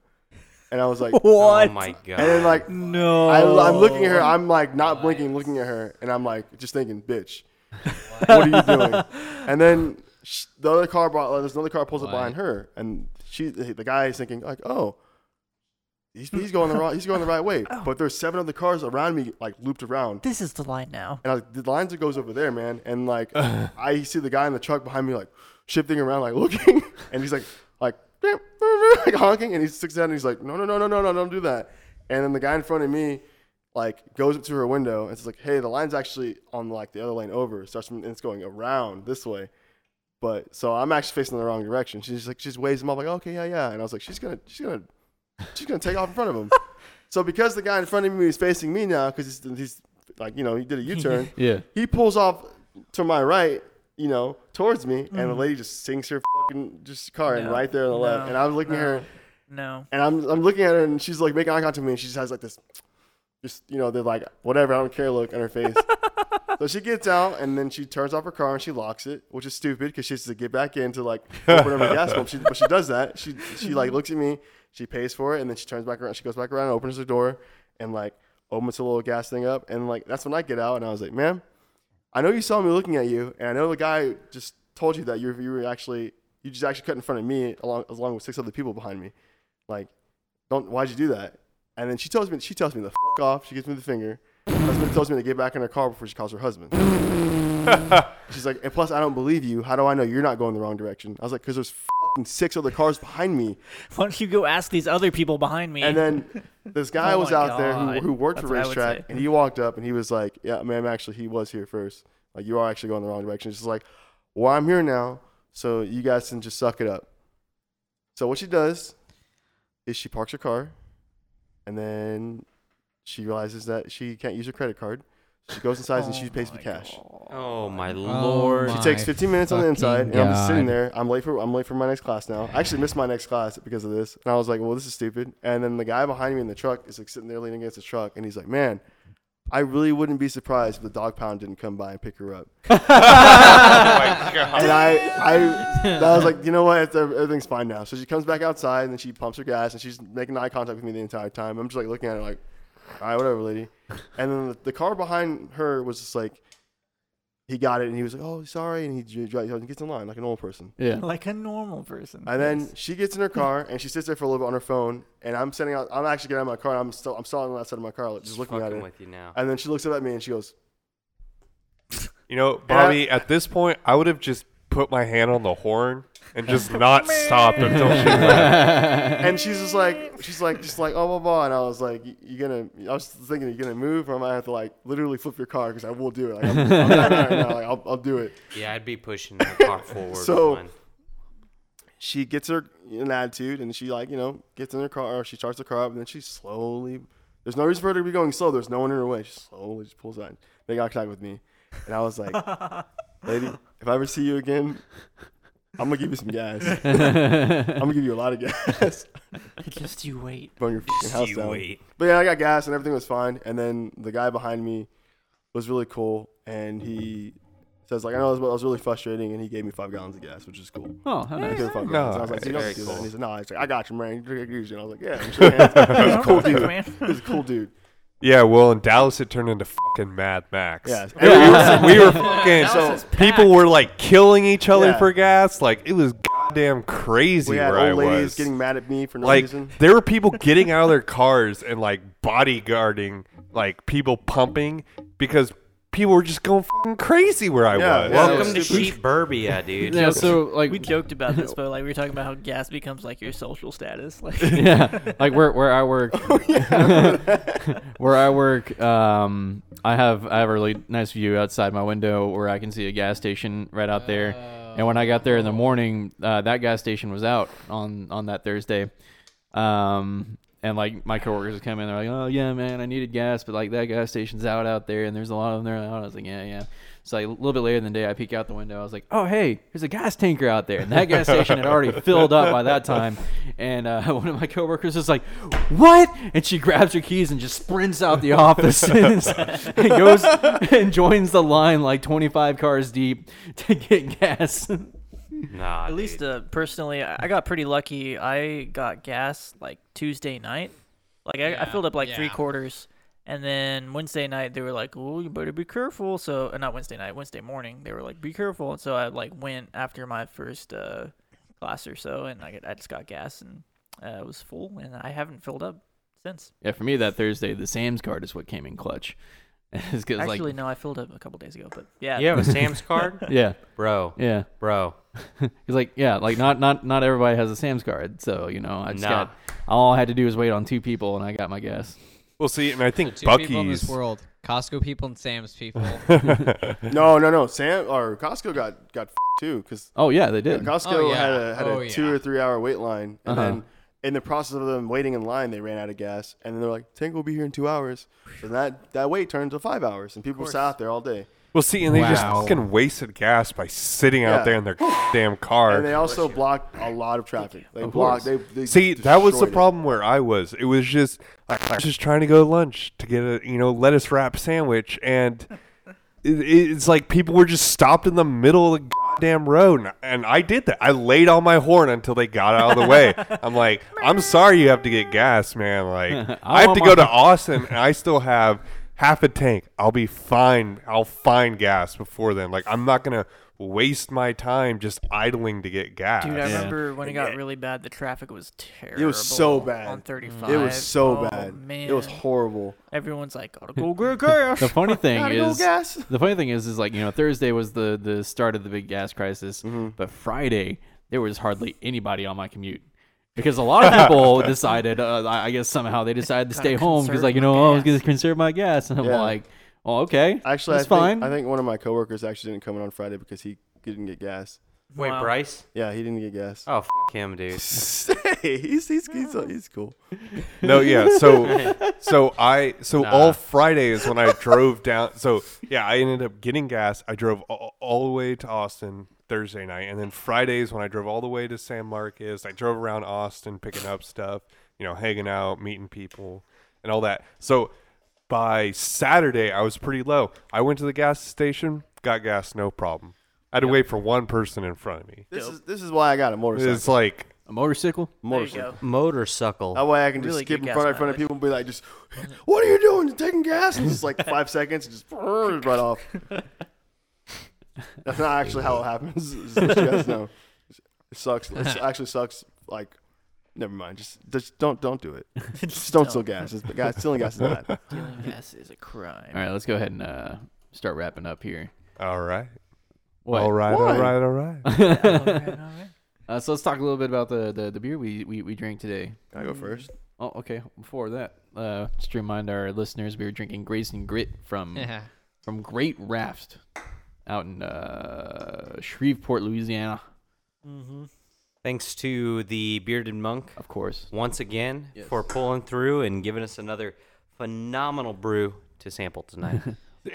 And I was like, what? Oh my God. And then, like, no. I, I'm looking at her. I'm like, not nice. blinking, looking at her. And I'm like, just thinking, bitch, what, what are you doing? And then she, the other car, brought, like, there's another car pulls what? up behind her. And she, the guy is thinking, like, oh, he's, he's going the right, he's going the right way. Oh. But there's seven other cars around me, like, looped around. This is the line now. And I was like, the line that goes over there, man. And, like, I see the guy in the truck behind me, like, shifting around, like, looking. And he's like, like, like honking, and he sticks out and he's like, no, no, no, no, no, no, don't do that. And then the guy in front of me, like, goes up to her window and says, like, hey, the line's actually on, like, the other lane over. It starts from, and it's going around this way. But so I'm actually facing the wrong direction. She's like, she just waves him up, like, okay, yeah, yeah. And I was like, she's gonna, she's gonna, she's gonna take off in front of him. So because the guy in front of me is facing me now, because he's, he's like, you know, he did a U-turn. yeah. He pulls off to my right, you know, towards me, mm. and the lady just sinks her fucking just car no, in right there on the no, left. And I was looking no, at her. No. And I'm I'm looking at her, and she's like making eye contact with me, and she just has like this, just, you know, they're like, whatever, I don't care look on her face. So she gets out, and then she turns off her car, and she locks it, which is stupid because she has to get back in to, like, open up her gas pump. She, but she does that. She, she like, looks at me. She pays for it, and then she turns back around. She goes back around and opens the door and, like, opens the little gas thing up. And, like, that's when I get out, and I was like, ma'am, I know you saw me looking at you, and I know the guy just told you that you were, you were actually you just actually cut in front of me along along with six other people behind me. Like, don't why'd you do that? And then she tells me she tells me the fuck off. She gives me the finger. Husband tells me to get back in her car before she calls her husband. She's like, and plus I don't believe you. How do I know you're not going the wrong direction? I was like, because there's fucking six other cars behind me. Why don't you go ask these other people behind me? And then this guy oh was out God. there who, who worked That's for racetrack, and he walked up and he was like, yeah, ma'am, actually he was here first. Like, you are actually going the wrong direction. She's like, well, I'm here now, so you guys can just suck it up. So what she does is she parks her car, and then she realizes that she can't use her credit card. She goes inside oh and she pays with cash. God. Oh my lord! She my takes fifteen minutes on the inside, God. and I'm just sitting there. I'm late for I'm late for my next class now. I actually missed my next class because of this, and I was like, "Well, this is stupid." And then the guy behind me in the truck is like sitting there leaning against the truck, and he's like, "Man, I really wouldn't be surprised if the dog pound didn't come by and pick her up." Oh my God. And I, I, and I was like, you know what? Everything's fine now. So she comes back outside, and then she pumps her gas, and she's making eye contact with me the entire time. I'm just like looking at her like, all right, whatever, lady. And then the, the car behind her was just like, he got it, and he was like, oh, sorry. And he, he, he gets in line like a normal person. Yeah. Like a normal person. And yes. then she gets in her car, and she sits there for a little bit on her phone. And I'm sitting out. I'm actually getting out of my car. And I'm still I'm still on the outside of my car, like, just She's looking at it. With you now. And then she looks up at me, and she goes. You know, Bobby, I, at this point, I would have just put my hand on the horn and just not stop until she left. And she's just like, she's like, just like, oh, blah, blah. And I was like, you gonna, I was thinking, you gonna move or am I have to like literally flip your car? Cause I will do it. Like, I'm, I'm not right now. Like, I'll, I'll do it. Yeah. I'd be pushing the car forward. So on. She gets her an attitude and she like, you know, gets in her car or she starts the car up and then she slowly, there's no reason for her to be going slow. There's no one in her way. She slowly just pulls out. They got contact with me. And I was like, lady, if I ever see you again, I'm going to give you some gas. I'm going to give you a lot of gas. Just you wait. Burn your fucking house down. Wait. But yeah, I got gas and everything was fine. And then the guy behind me was really cool. And he says, like, I know it was really frustrating. And he gave me five gallons of gas, which is cool. Oh, how nice. No, so I was like, so you don't do cool. that. And he said, no, like, I got you, man. And I was like, yeah. I'm sure. He was a cool dude. He was a cool dude. Yeah, well, in Dallas, it turned into fucking Mad Max. Yeah. Yeah. We were fucking, so people were like killing each other yeah. for gas. Like, it was goddamn crazy we had where old I was. Ladies getting mad at me for no like, reason. There were people getting out of their cars and like bodyguarding, like people pumping because people were just going fucking crazy where I yeah, was. Yeah, Welcome was to Sheep Burbia, dude. Yeah, so like we joked about this, but like we were talking about how gas becomes like your social status. Like yeah, like where where I work, oh, yeah. where I work, um, I have I have a really nice view outside my window where I can see a gas station right out there. Uh, and when I got there in the morning, uh, that gas station was out on on that Thursday. Um. And, like, my coworkers would come in. They're like, oh, yeah, man, I needed gas. But, like, that gas station's out out there. And there's a lot of them there. And I was like, yeah, yeah. So, like, a little bit later in the day, I peek out the window. I was like, oh, hey, there's a gas tanker out there. And that gas station had already filled up by that time. And uh, one of my coworkers was like, what? And she grabs her keys and just sprints out the office and goes and joins the line, like, twenty-five cars deep to get gas. Nah, at dude. least uh, personally, I got pretty lucky. I got gas like Tuesday night. Like I, yeah, I filled up like yeah. three quarters. And then Wednesday night, they were like, oh, you better be careful. So uh, not Wednesday night, Wednesday morning, they were like, be careful. And so I like went after my first uh, class or so. And I, I just got gas and uh, it was full. And I haven't filled up since. Yeah, for me that Thursday, the Sam's card is what came in clutch. Actually, like, no, I filled up a couple days ago, but yeah. You have a Sam's card? Yeah. Bro. Yeah. Bro. He's like, yeah, like not, not, not everybody has a Sam's card. So, you know, I just nah. got, all I had to do was wait on two people and I got my gas. Well, see, and I think two Buc-ee's. People in this world, Costco people and Sam's people. no, no, no. Sam or Costco got, got f- too. Cause oh yeah, they did. Yeah, Costco oh, yeah. had a, had oh, a two yeah. or three hour wait line. And uh-huh. then in the process of them waiting in line, they ran out of gas, and then they're like, "Tank will be here in two hours." And that, that wait turned to five hours, and people sat out there all day. Well, see, and they wow. just fucking wasted gas by sitting yeah. out there in their damn car. And they also blocked a lot of traffic. They of blocked. They, they see, that was the problem it. where I was. It was just I was just trying to go to lunch to get a you know lettuce wrap sandwich, and it, it's like people were just stopped in the middle of the damn road, and I did that. I laid on my horn until they got out of the way. I'm like, I'm sorry you have to get gas, man. Like, I, I have to go my- to Austin, and I still have half a tank. I'll be fine. I'll find gas before then. Like, I'm not going to waste my time just idling to get gas. Dude, I yeah. remember when it got really bad, the traffic was terrible. It was so bad. On thirty-five. It was so oh, bad. Man. It was horrible. Everyone's like, gotta go get gas. The funny thing is, gas. the funny thing is, is like, you know, Thursday was the, the start of the big gas crisis, mm-hmm. but Friday, there was hardly anybody on my commute. Because a lot of people decided, uh, I guess somehow they decided to stay home because, like, you know, oh, I was going to conserve my gas. And I'm yeah. like, oh, okay. Actually, that's I think, fine. I think one of my coworkers actually didn't come in on Friday because he didn't get gas. Wait, wow. Bryce? Yeah, he didn't get gas. Oh, f*** him, dude. Hey, he's, he's, he's, he's cool. No, yeah. So, so I, so nah. all Friday is when I drove down. So, yeah, I ended up getting gas. I drove all, all the way to Austin Thursday night, and then Fridays when I drove all the way to San Marcos, I drove around Austin picking up stuff, you know, hanging out, meeting people, and all that. So by Saturday, I was pretty low. I went to the gas station, got gas, no problem. I had to yep. wait for one person in front of me. This yep. is this is why I got a motorcycle. It's like a motorcycle, motorcycle, motorcycle. That way I can just really skip in front, in front of people and be like, just what are you doing? Taking gas? And just like five seconds, and just right off. That's not actually how it happens. Just let you guys know. It sucks. It actually sucks. Like, never mind. Just, just don't, don't do it. Just don't steal gas. Just, guys, stealing gas is bad. Stealing gas is a crime. All right, let's go ahead and uh, start wrapping up here. All right. What? All right, what? all right, all right. all right, all right. Uh, so let's talk a little bit about the, the, the beer we, we, we drank today. Can I go first? Oh, okay. Before that, uh, just to remind our listeners, we were drinking Grace and Grit from yeah. from Great Raft out in uh, Shreveport, Louisiana. Mm-hmm. Thanks to the Bearded Monk, of course, once again yes. for pulling through and giving us another phenomenal brew to sample tonight.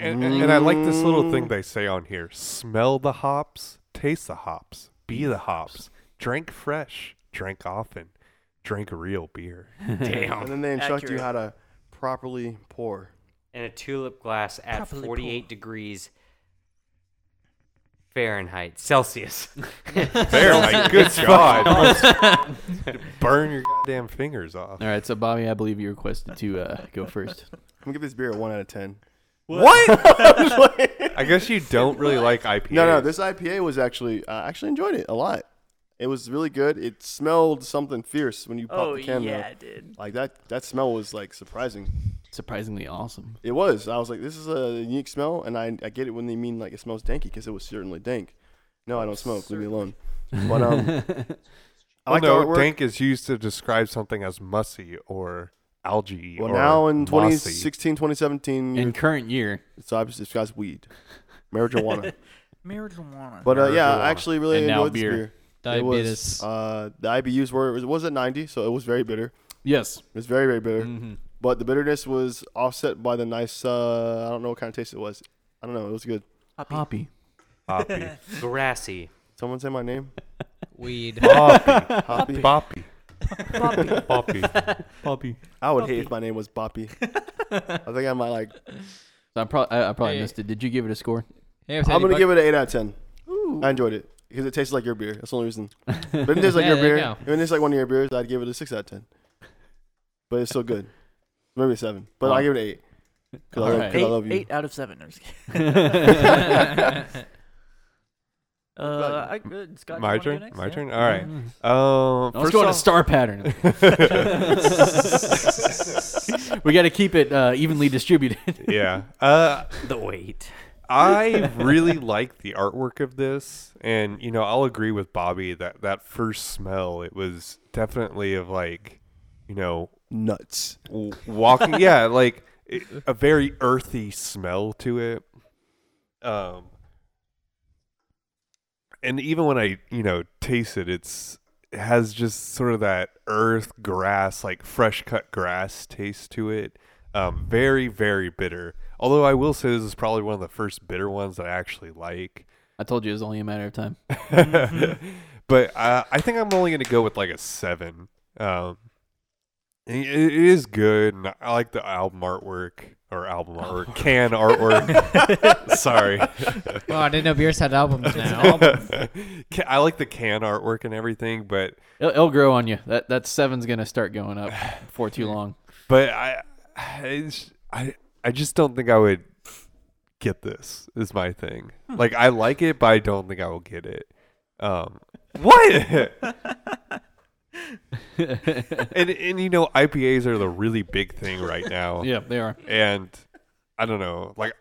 and, and, and I like this little thing they say on here: smell the hops, taste the hops, be the hops, drink fresh, drink often. Drink real beer. Damn. And then they instruct Accurate. you how to properly pour. In a tulip glass at properly forty-eight pour. degrees Fahrenheit. Celsius. Fahrenheit. Good God. Burn your goddamn fingers off. All right. So, Bobby, I believe you requested to uh, go first. I'm going to give this beer a one out of ten. What? what? I guess you don't really like I P A. No, no. This I P A was actually, I uh, actually enjoyed it a lot. It was really good. It smelled something fierce when you popped oh, the can. Oh, yeah, it did. Like, that that smell was, like, surprising. Surprisingly awesome. It was. I was like, this is a unique smell, and I, I get it when they mean, like, it smells danky, because it was certainly dank. No, I don't smoke. Certainly. Leave me alone. But, um, I like well, no, the dank is used to describe something as musty or algae well, or now in mossy. twenty sixteen, twenty seventeen In current year. It's obviously describes weed. Marijuana. Marijuana. But, uh, Marijuana. yeah, I actually really and enjoyed now beer. this beer. Diabetes. It was, uh, the I B Us were, it was at ninety, so it was very bitter. Yes. It was very, very bitter. Mm-hmm. But the bitterness was offset by the nice, uh, I don't know what kind of taste it was. I don't know. It was good. Hoppy. Hoppy. Grassy. Someone say my name? Weed. Hoppy. Hoppy. Boppy. Boppy. Boppy. Boppy. Boppy. I would Boppy. hate if my name was Boppy. I think I might like. So I'm pro- I, I probably hey. missed it. Did you give it a score? Hey, I'm going to give it an eight out of ten. Ooh. I enjoyed it. Because it tastes like your beer. That's the only reason. But if it tastes like yeah, your beer, you if it tastes like one of your beers, I'd give it a six out of ten. But it's still good. Maybe a seven. But wow. I give it an eight. Because I, right. I love you. eight out of seven. I'm just kidding. Uh, I, uh, Scott, my turn. Next? My yeah. turn. All right. Um, no, let's go on a star pattern. We got to keep it uh, evenly distributed. Yeah. Uh, the weight. I really like the artwork of this, and you know, I'll agree with Bobby that that first smell, it was definitely of like, you know, nuts walking. Yeah, like it, a very earthy smell to it. Um, and even when I, you know, taste it, it's it has just sort of that earth, grass, like fresh cut grass taste to it. Um, very, very bitter. Although I will say this is probably one of the first bitter ones that I actually like. I told you it was only a matter of time. Mm-hmm. But uh, I think I'm only going to go with like a seven. Um, it, it is good. And I like the album artwork. Or album artwork. Oh. Can artwork. Sorry. Well, I didn't know beers had albums now. I like the can artwork and everything, but... It'll, it'll grow on you. That, that seven's going to start going up before too long. But I... It's, I... I just don't think I would get this, is my thing. Hmm. Like, I like it, but I don't think I will get it. Um, what? and, and, you know, I P As are the really big thing right now. Yeah, they are. And I don't know. Like,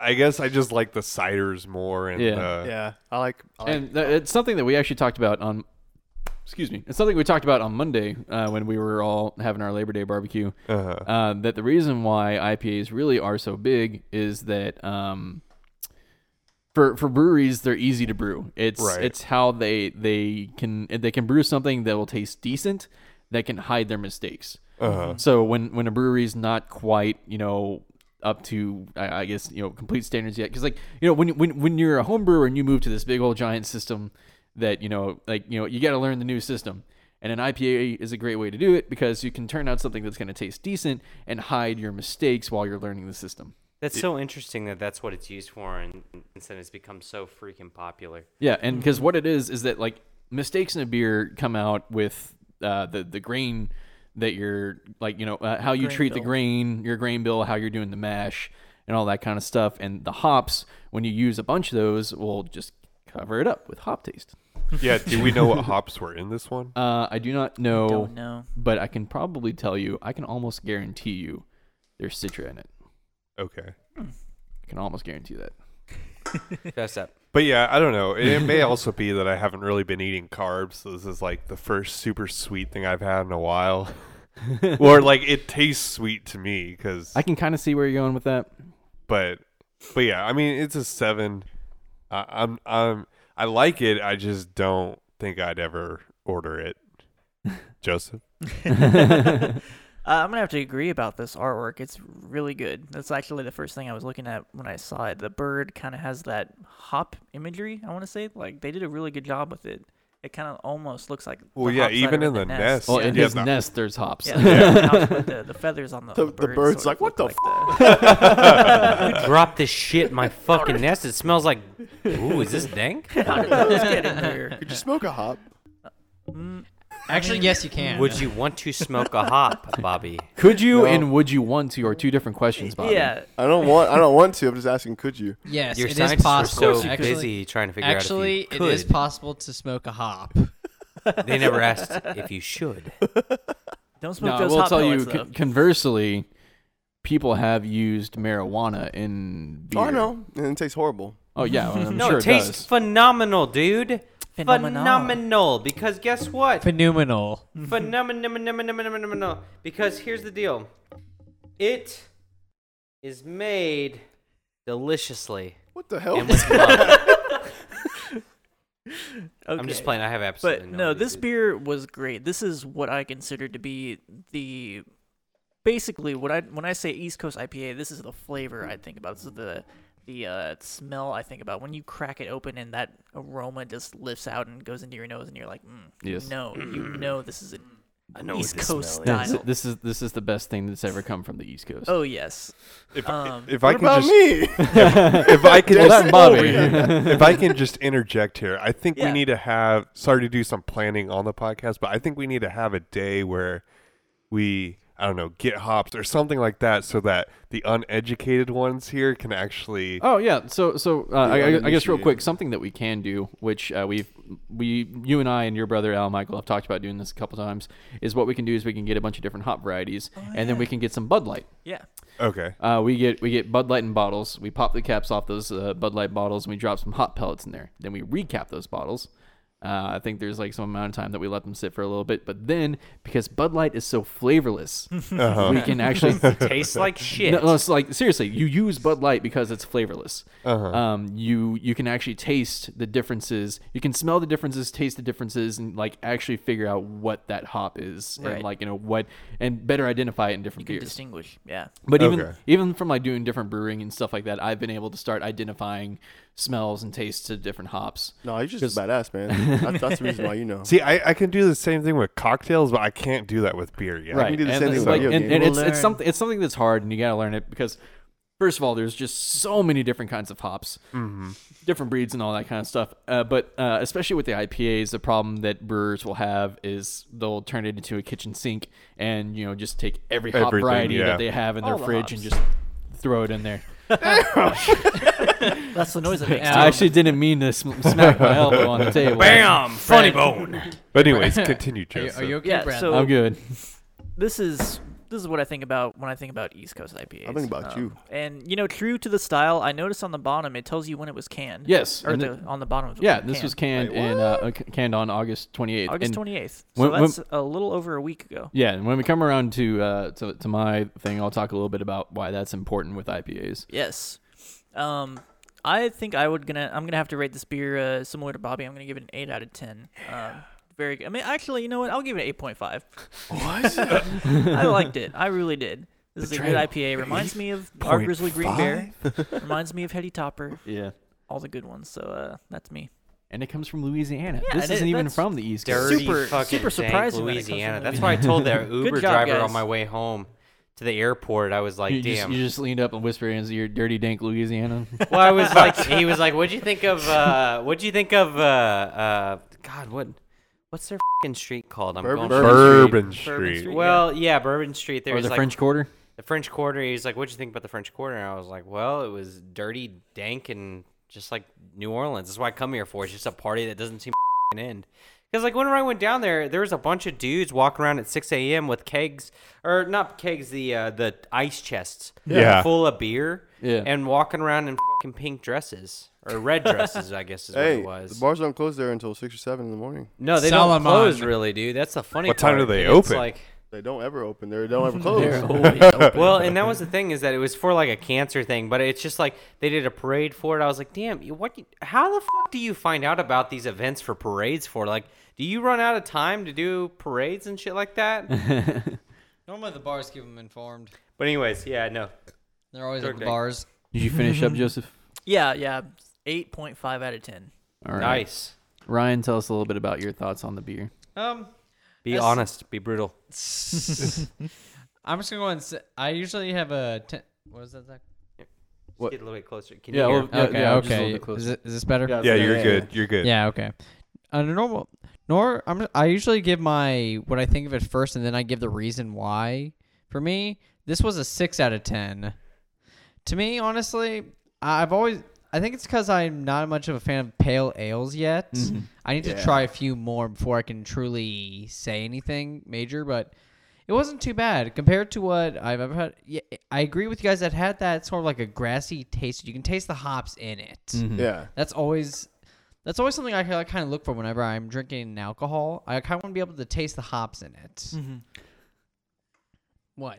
I guess I just like the ciders more. And yeah, the, yeah I like. I like and the, it's something that we actually talked about on. Excuse me. It's something we talked about on Monday uh, when we were all having our Labor Day barbecue, uh-huh. uh, that the reason why I P As really are so big is that um, for for breweries, they're easy to brew. It's right. It's how they they can they can brew something that will taste decent, that can hide their mistakes. Uh-huh. So when, when a brewery's not quite, you know, up to, I, I guess, you know, complete standards yet, because, like, you know, when, when, when you're a home brewer and you move to this big old giant system, that, you know, like, you know, you got to learn the new system. And an I P A is a great way to do it because you can turn out something that's going to taste decent and hide your mistakes while you're learning the system. That's it, so interesting that that's what it's used for, and, and it's become so freaking popular. Yeah, and because what it is is that, like, mistakes in a beer come out with uh, the, the grain that you're, like, you know, uh, how you grain treat bill. the grain, your grain bill, how you're doing the mash, and all that kind of stuff. And the hops, when you use a bunch of those, will just cover it up with hop taste. Yeah, do we know what hops were in this one? Uh, I do not know, Don't know, but I can probably tell you. I can almost guarantee you there's Citra in it. Okay. I can almost guarantee that. That's that. But yeah, I don't know. It, it may also be that I haven't really been eating carbs. So this is like the first super sweet thing I've had in a while. Or like it tastes sweet to me because I can kind of see where you're going with that. But but yeah, I mean it's a seven. I, I'm I'm I like it. I just don't think I'd ever order it. Joseph. uh, I'm gonna have to agree about this artwork. It's really good. That's actually the first thing I was looking at when I saw it. The bird kind of has that hop imagery. I want to say like they did a really good job with it. It kind of almost looks like. Well, yeah, even in the nest. nest. Well, yeah. in yeah, his the, nest, there's hops. Yeah, yeah. the, the feathers on the, the, the bird. The bird's like, what the like fuck? The... Who dropped this shit in my fucking nest? It smells like, ooh, is this dank? How did those get in here? Could you smoke a hop? Mm. Actually, yes, you can. Would you want to smoke a hop, Bobby? Could you no. and would you want to are two different questions, Bobby. Yeah. I don't want. I don't want to. I'm just asking. Could you? Yes, Your it is possible. Your scientists were so actually, busy trying to figure actually, out. Actually, it is possible to smoke a hop. They never asked if you should. Don't smoke no, those hop pellets. I will tell you. Con- conversely, people have used marijuana in beer. Oh, I know, and it tastes horrible. Oh yeah, well, I'm no, sure it, it tastes does. phenomenal, dude. Phenomenal. Phenomenal, because guess what? Phenomenal. Phenomenal. Because here's the deal. It is made deliciously. What the hell? And with love. Okay. I'm just playing. I have absolutely no But no, this beer was great. This is what I consider to be the... Basically, what I when I say East Coast I P A, this is the flavor I think about. This is the... The uh, smell I think about when you crack it open and that aroma just lifts out and goes into your nose and you're like, mm, yes. no, you know this is an I know East Coast style. Is. This is this is the best thing that's ever come from the East Coast. Oh yes. If, um, if, if I what can about just me? if, if I can just, Bobby, if I can just interject here, I think yeah. we need to have. Sorry to do some planning on the podcast, but I think we need to have a day where we. I don't know, get hops or something like that so that the uneducated ones here can actually... Oh, yeah. So so uh, I, I guess real quick, something that we can do, which uh, we've, we, you and I and your brother, Al Michael, have talked about doing this a couple times, is what we can do is we can get a bunch of different hop varieties, oh, and yeah. then we can get some Bud Light. Yeah. Okay. Uh, we get we get Bud Light in bottles. We pop the caps off those uh, Bud Light bottles, and we drop some hop pellets in there. Then we recap those bottles. Uh, I think there's like some amount of time that we let them sit for a little bit. But then, because Bud Light is so flavorless, uh-huh. we can actually... taste like shit. No, no, it's like, seriously, you use Bud Light because it's flavorless. Uh-huh. Um, you you can actually taste the differences. You can smell the differences, taste the differences, and like actually figure out what that hop is. Right. And like, you know, what... And better identify it in different you beers. You can distinguish, yeah. But okay. even even from like doing different brewing and stuff like that, I've been able to start identifying... smells and tastes to different hops. No, you're just a badass, man. That's, that's the reason why you know. See, I, I can do the same thing with cocktails, but I can't do that with beer yet. Right. I can do the and same thing like, with video and, and it's, it's, something, it's something that's hard, and you got to learn it because, first of all, there's just so many different kinds of hops, mm-hmm. different breeds and all that kind of stuff. Uh, but uh, especially with the I P As, the problem that brewers will have is they'll turn it into a kitchen sink and, you know, just take every hop Everything, variety yeah. that they have in all their the fridge hops. And just throw it in there. That's the noise that makes I actually didn't mean to sm- smack my elbow on the table. Bam! Funny bone. But anyways, continue, Joseph. Are you, are you okay, yeah, Brad? So I'm good. This is this is what I think about when I think about East Coast I P As. I think about um, you. And, you know, true to the style, I noticed on the bottom, it tells you when it was canned. Yes. Or the, the, on the bottom of it. Yeah, this canned. was canned Wait, and uh, canned on August twenty-eighth. August twenty-eighth. So when, that's when, a little over a week ago. Yeah, and when we come around to, uh, to, to my thing, I'll talk a little bit about why that's important with I P As. Yes. Um, I think I would gonna I'm gonna have to rate this beer uh, similar to Bobby. I'm gonna give it an eight out of ten. Um, very good. I mean, actually, you know what? I'll give it an eight point five. What? I liked it. I really did. This Betrayal. is a good I P A. Reminds me of our Grizzly Green Bear. Reminds me of Heady Topper. Yeah. All the good ones. So uh, that's me. And it comes from Louisiana. Yeah, this isn't it, even from the East Coast. Super, super surprising, Louisiana. That that's why I told that Uber job, driver guys. on my way home. To the airport, I was like, you "Damn!" Just, you just leaned up and whispered into your dirty, dank Louisiana. Well, I was like, he was like, "What'd you think of? Uh, what'd you think of? Uh, uh, God, what? What's their fucking street called? I'm Bourbon, going Bourbon Street. Street. Bourbon Street. Well, yeah, Bourbon Street. There or was the like, French Quarter. The French Quarter. He was like, "What'd you think about the French Quarter?" And I was like, "Well, it was dirty, dank, and just like New Orleans. That's what I come here for. It's just a party that doesn't seem to end." Because, like, whenever I went down there, there was a bunch of dudes walking around at six a.m. with kegs, or not kegs, the uh, the ice chests yeah. Yeah. full of beer, yeah. and walking around in fucking pink dresses, or red dresses, I guess is hey, what it was. The bars don't close there until six or seven in the morning. No, they Solomon. don't close, really, dude. That's the funny what part. What time do they it's open? Like, they don't ever open. They don't ever close. open. Well, and that was the thing, is that it was for, like, a cancer thing, but it's just, like, they did a parade for it. I was like, damn, what? How the fuck do you find out about these events for parades for, like, do you run out of time to do parades and shit like that? Normally the bars keep them informed. But anyways, yeah, no. They're always at the bars. Did you finish up, Joseph? Yeah, yeah. eight point five out of ten All right. Nice. Ryan, tell us a little bit about your thoughts on the beer. Um, Be as, honest. Be brutal. I'm just going to go and say, I usually have a... Ten, what was that, Zach? What? Get a little bit closer. Can yeah, you hear? Well, okay, yeah, okay. Just a little bit closer. Is, it, is this better? Yeah, yeah you're yeah, good. Yeah. You're good. Yeah, okay. Under normal, nor I'm, I usually give my what I think of it first, and then I give the reason why. For me, this was a six out of ten. To me, honestly, I've always I think it's because I'm not much of a fan of pale ales yet. Mm-hmm. I need yeah. to try a few more before I can truly say anything major. But it wasn't too bad compared to what I've ever had. Yeah, I agree with you guys. That had that sort of like a grassy taste. You can taste the hops in it. Mm-hmm. Yeah, that's always. That's always something I kind of look for whenever I'm drinking alcohol. I kind of want to be able to taste the hops in it. Mm-hmm. What?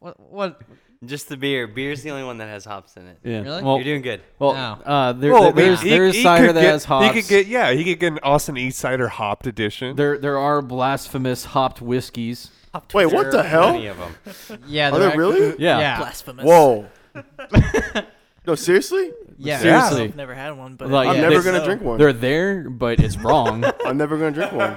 What? What? Just the beer. Beer's the only one that has hops in it. Yeah. Really? Well, you're doing good. Well, no. uh, there, well there's, he, there's he cider that get, has hops. He could get, yeah, he could get an Austin East Cider hopped edition. There, there are blasphemous hopped whiskeys. Hopped Wait, what the hell? Many of them. yeah. Are there really? Yeah. yeah. Blasphemous. Whoa. No, seriously? Yeah, seriously. I've never had one, but like, I'm yeah, never gonna so. drink one. They're there, but it's wrong. I'm never gonna drink one.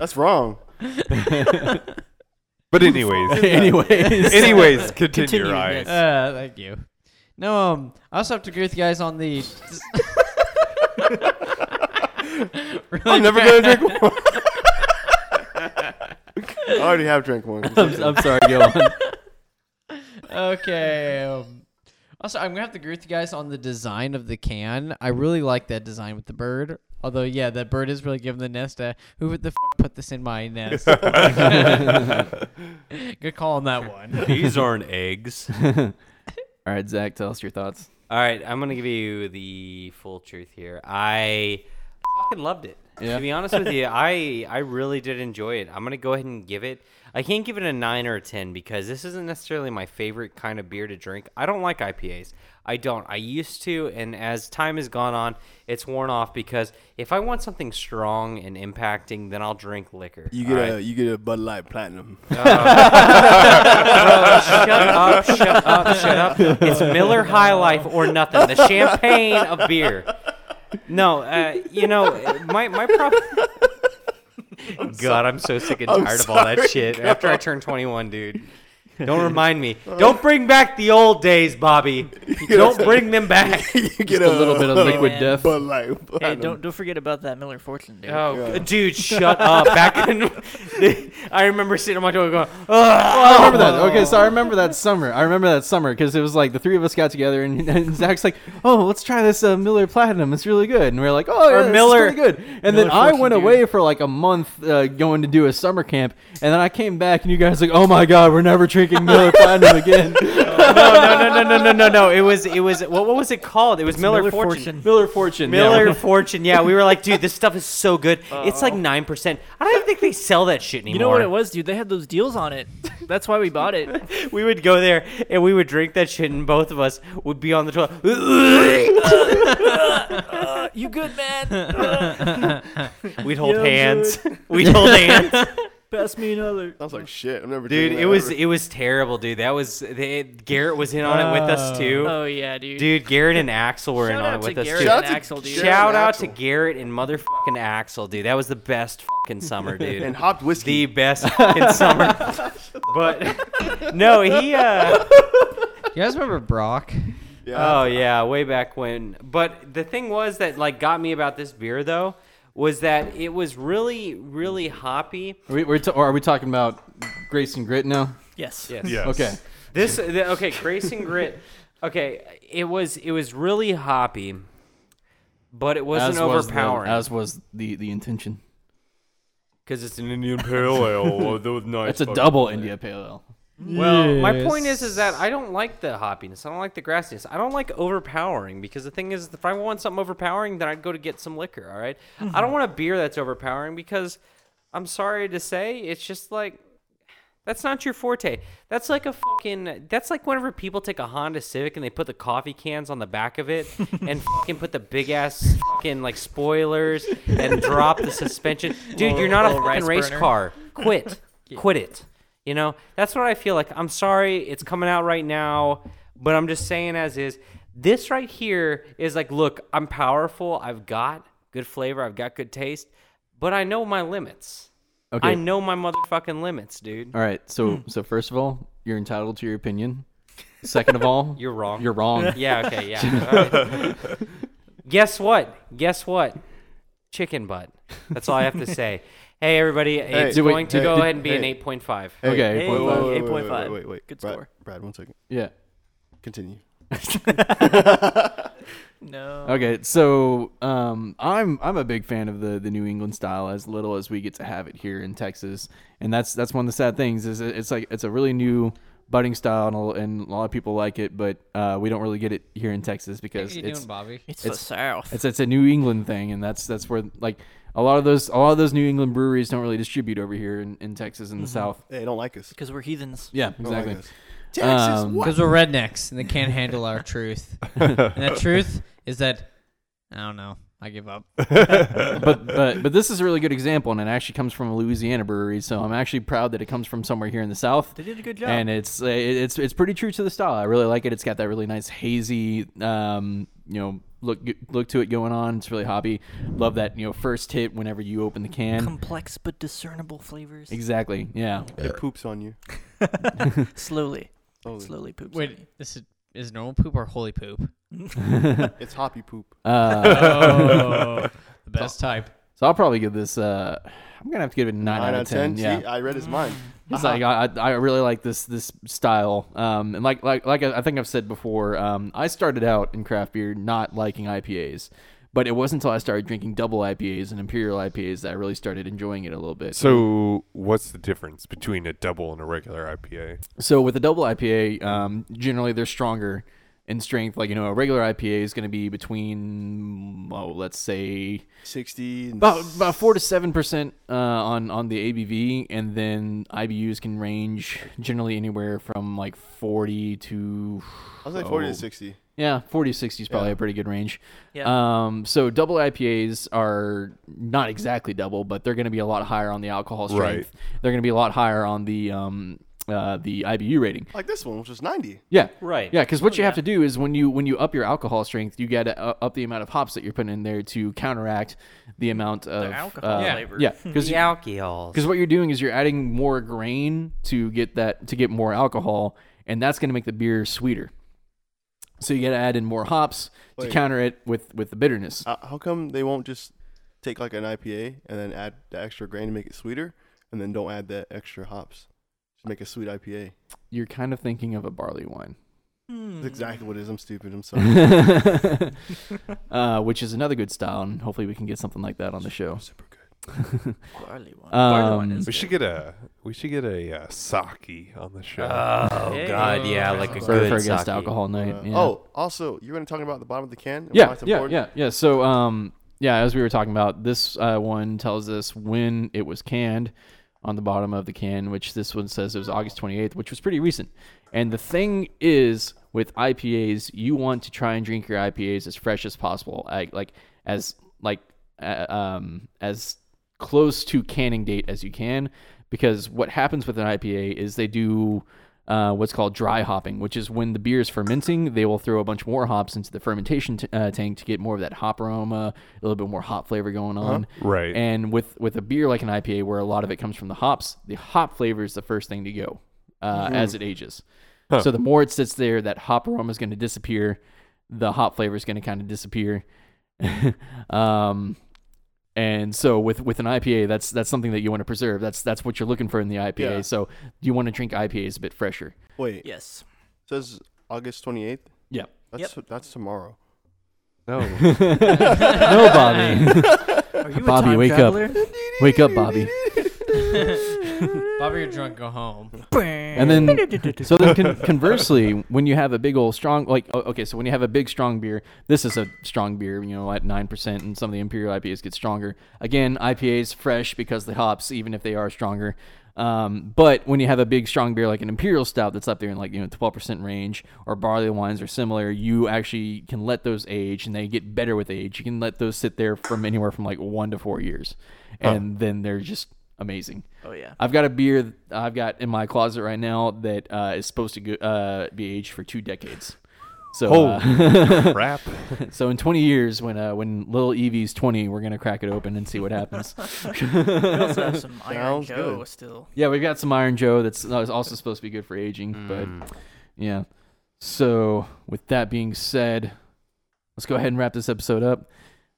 That's wrong. But anyways, anyways, anyways, continue, continue your eyes. Uh, thank you. No, um, I also have to agree with you guys on the. really I'm never bad. gonna drink one. I already have drank one. I'm, I'm sorry, go on. Okay. Um, Also, I'm going to have to agree with you guys on the design of the can. I really like that design with the bird. Although, yeah, that bird is really giving the nest a, who the f*** put this in my nest? Good call on that one. These aren't eggs. All right, Zach, tell us your thoughts. All right, I'm going to give you the full truth here. I fucking loved it. Yeah. To be honest with you, I, I really did enjoy it. I'm going to go ahead and give it. I can't give it a nine or a ten because this isn't necessarily my favorite kind of beer to drink. I don't like I P As. I don't. I used to, and as time has gone on, it's worn off because if I want something strong and impacting, then I'll drink liquor. You get right? a you get a Bud Light Platinum. Uh, well, shut up, shut up, shut up. It's Miller High Life or nothing. The champagne of beer. No, uh, you know, my, my problem... I'm God, sorry. I'm so sick and tired I'm of sorry, all that shit. God. After I turn twenty-one, dude. Don't remind me. Don't bring back the old days, Bobby. Don't bring them back. You get a, a little bit of liquid man. death. But like, but hey, don't don't forget about that Miller Fortune, dude. Oh, yeah. Dude, shut up. Back in, I remember sitting on my door going, oh, I remember that. Okay, so I remember that summer. I remember that summer because it was like the three of us got together and, and Zach's like, oh, let's try this uh, Miller Platinum. It's really good. And we were like, oh, yeah, Miller, it's really good. And Miller then I went dude. away for like a month uh, going to do a summer camp. And then I came back and you guys were like, oh my God, we're never drinking Miller Platinum again. Oh, no, no, no, no, no, no, no. It was, it was. What, what was it called? It was Miller, Miller Fortune. Fortune. Miller Fortune. Miller yeah. Fortune. Yeah, we were like, dude, this stuff is so good. Uh-oh. It's like nine percent. I don't even think they sell that shit anymore. You know what it was, dude? They had those deals on it. That's why we bought it. We would go there and we would drink that shit, and both of us would be on the toilet. uh, you good, man? We'd hold Yo, hands. Dude. We'd hold hands. Pass me another. Sounds like shit. I've never dude, it was ever. it was terrible, dude. That was they, Garrett was in on oh. it with us too. Oh yeah, dude. Dude, Garrett and Axel were shout in on it with Garrett us too. Shout, Axel, dude. shout out Axel. to Garrett and motherfucking Axel, dude. That was the best fucking summer, dude. And hopped whiskey. The best fucking summer. But no, he. Uh... You guys remember Brock? Yeah. Oh yeah, way back when. But the thing was that like got me about this beer though. Was that it was really, really hoppy. Are we, we're t- or are we talking about Grace and Grit now? Yes. Yes. yes. Okay. This. The, okay. Grace and Grit. Okay. It was. It was really hoppy. But it wasn't as overpowering. Was the, as was the, the intention. Because it's an Indian Pale Ale. That was nice. It's a double play. India Pale Ale. Well, yes. My point is, is that I don't like the hoppiness. I don't like the grassiness. I don't like overpowering, because the thing is, if I want something overpowering, then I'd go to get some liquor, all right? Mm-hmm. I don't want a beer that's overpowering, because I'm sorry to say, it's just like, that's not your forte. That's like a fucking, that's like whenever people take a Honda Civic and they put the coffee cans on the back of it and fucking put the big ass fucking like spoilers and drop the suspension. Dude, you're not a fucking race car. Quit. Quit it. You know, that's what I feel like. I'm sorry, it's coming out right now, but I'm just saying as is. This right here is like, look, I'm powerful. I've got good flavor. I've got good taste, but I know my limits. Okay. I know my motherfucking limits, dude. All right, so so first of all, you're entitled to your opinion. Second of all, you're wrong. You're wrong. Yeah. Okay. Yeah. All right. Guess what? Guess what? Chicken butt. That's all I have to say. Hey, everybody, hey, it's wait, going to hey, go did, ahead and be hey, an eight point five. Hey, okay, eight point five. eight point five. Wait, wait, wait, wait, wait. Good Brad, score. Brad, one second. Yeah. Continue. No. Okay, so um, I'm I'm a big fan of the, the New England style, as little as we get to have it here in Texas. And that's that's one of the sad things, is it's like it's a really new budding style, and a, and a lot of people like it, but uh, we don't really get it here in Texas because it's, doing, Bobby? It's, it's the South. It's it's a New England thing, and that's that's where like a lot of those a lot of those New England breweries don't really distribute over here in, in Texas and mm-hmm. the South. They don't like us because we're heathens. Yeah, exactly. Like Texas, um, because we're rednecks and they can't handle our truth. And that truth is that I don't know. I give up. but but but this is a really good example, and it actually comes from a Louisiana brewery, so I'm actually proud that it comes from somewhere here in the South. They did a good job, and it's it's it's pretty true to the style. I really like it. It's got that really nice hazy, um, you know, look look to it going on. It's really hoppy. Love that, you know, first hit whenever you open the can. Complex but discernible flavors. Exactly. Yeah. It poops on you. Slowly. Slowly. Slowly poops. Wait, on you. this is. Is normal poop or holy poop? It's hoppy poop. Uh, oh, the best so, type. So I'll probably give this, uh, I'm going to have to give it a nine, nine out of ten. ten. Yeah. See, I read his mind. It's uh-huh. like, I, I really like this this style. Um, and like like like I think I've said before, um, I started out in craft beer not liking I P As. But it wasn't until I started drinking double I P As and imperial I P As that I really started enjoying it a little bit. So what's the difference between a double and a regular I P A? So with a double I P A, um, generally they're stronger in strength. Like, you know, a regular I P A is going to be between, oh, let's say... sixty... And about, about four to seven percent uh, on, on the A B V. And then I B Us can range generally anywhere from like forty to... I was like forty oh, to sixty. Yeah, forty to sixty is probably yeah. a pretty good range. Yeah. Um, so double I P As are not exactly double, but they're going to be a lot higher on the alcohol strength. Right. They're going to be a lot higher on the um, uh, the I B U rating. Like this one, which is ninety. Yeah. Right. Yeah, because what oh, you yeah. have to do is when you when you up your alcohol strength, you got to up the amount of hops that you're putting in there to counteract the amount of... the alcohol uh, flavor. Yeah. yeah the alcohols. Because what you're doing is you're adding more grain to get that to get more alcohol, and that's going to make the beer sweeter. So you got to add in more hops Wait. to counter it with, with the bitterness. Uh, how come they won't just take like an I P A and then add the extra grain to make it sweeter, and then don't add the extra hops to make a sweet I P A? You're kind of thinking of a barley wine. Mm. That's exactly what it is. I'm stupid. I'm sorry. uh, which is another good style, and hopefully we can get something like that on the show. Super good. Barley wine. Um, barley wine is we good. should get a we should get a uh, sake on the show. Oh hey. God, yeah, like a Sorry good for sake. Alcohol night. Uh, yeah. Oh, also, you were going to talk about the bottom of the can. Yeah, yeah, yeah, yeah. So, um, yeah, as we were talking about, this uh, one tells us when it was canned on the bottom of the can, which this one says it was August twenty-eighth, which was pretty recent. And the thing is, with I P As, you want to try and drink your I P As as fresh as possible, I, like as like uh, um as close to canning date as you can. Because what happens with an I P A is they do uh, what's called dry hopping, which is when the beer is fermenting, they will throw a bunch more hops into the fermentation t- uh, tank to get more of that hop aroma, a little bit more hop flavor going on. Uh-huh. Right. And with, with a beer like an I P A where a lot of it comes from the hops, the hop flavor is the first thing to go uh, mm. as it ages. Huh. So the more it sits there, that hop aroma is going to disappear. The hop flavor is going to kind of disappear. um And so with, with an I P A, that's that's something that you want to preserve. That's that's what you're looking for in the I P A. Yeah. So you want to drink I P As a bit fresher. Wait. Yes. It says August twenty-eighth? Yeah. That's yep. that's tomorrow. No. No, Bobby. Are you Bobby, a time wake traveler? Up. Wake up, Bobby. Bobby, you're drunk, go home. And then, so then con- conversely, when you have a big old strong, like, okay, so when you have a big strong beer, this is a strong beer, you know, at nine percent, and some of the Imperial I P As get stronger. Again, I P As fresh because the hops, even if they are stronger. Um, but when you have a big strong beer like an Imperial Stout that's up there in like, you know, twelve percent range, or barley wines are similar, you actually can let those age and they get better with age. You can let those sit there from anywhere from like one to four years. And huh. then they're just amazing. Oh, yeah. I've got a beer I've got in my closet right now that uh, is supposed to go, uh, be aged for two decades. So, Holy uh, crap. So in twenty years, when uh, when little Evie's twenty, we're going to crack it open and see what happens. We also have some Iron Sounds Joe good. Still. Yeah, we've got some Iron Joe that's also supposed to be good for aging. Mm. But, yeah. So with that being said, let's go ahead and wrap this episode up.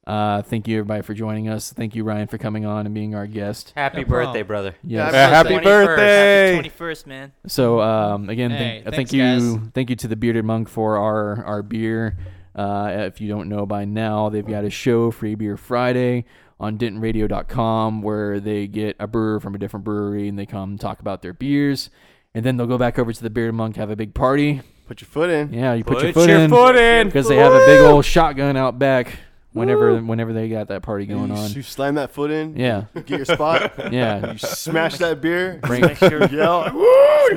Uh, thank you, everybody, for joining us. Thank you, Ryan, for coming on and being our guest. Happy no birthday, brother. Yes. Happy, Happy birthday. Happy twenty-first, man. So, um, again, hey, th- thanks, thank you guys. Thank you to the Bearded Monk for our, our beer. Uh, if you don't know by now, they've got a show, Free Beer Friday, on denton radio dot com, where they get a brewer from a different brewery, and they come talk about their beers. And then they'll go back over to the Bearded Monk, have a big party. Put your foot in. Yeah, you put, put your foot your in. Put your foot in. Because they have a big old shotgun out back. Whenever Woo. whenever they got that party going you, on. You slam that foot in. Yeah. Get your spot. Yeah. You smash that beer. Break. Sure. Yell. Woo!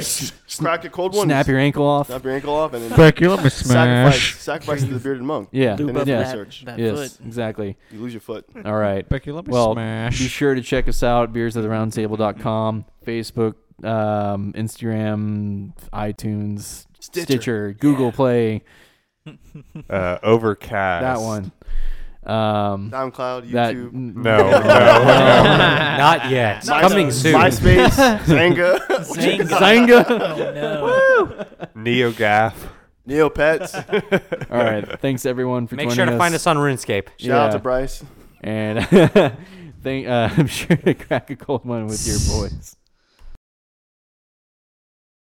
Crack a cold one. Snap your ankle off. Snap your ankle off. And then Crack you up and smash. Sacrifice, sacrifice to the Bearded Monk. Yeah. Do enough yeah. research. That, that yes, foot. Exactly. You lose your foot. All right. Becky, let me well, smash. Be sure to check us out, beers of the round table dot com, Facebook, um, Instagram, iTunes, Stitcher, Stitcher Google yeah. Play. uh, Overcast. That one. Um, SoundCloud, YouTube. That, n- no, no, no, not yet. My, Coming soon. MySpace, Zanga, Zanga, Zanga. Oh, no. NeoGaf, NeoPets. All right, thanks everyone for Make joining sure to us. Find us on RuneScape. Shout yeah. out to Bryce. And thank, uh, I'm sure to crack a cold one with your boys.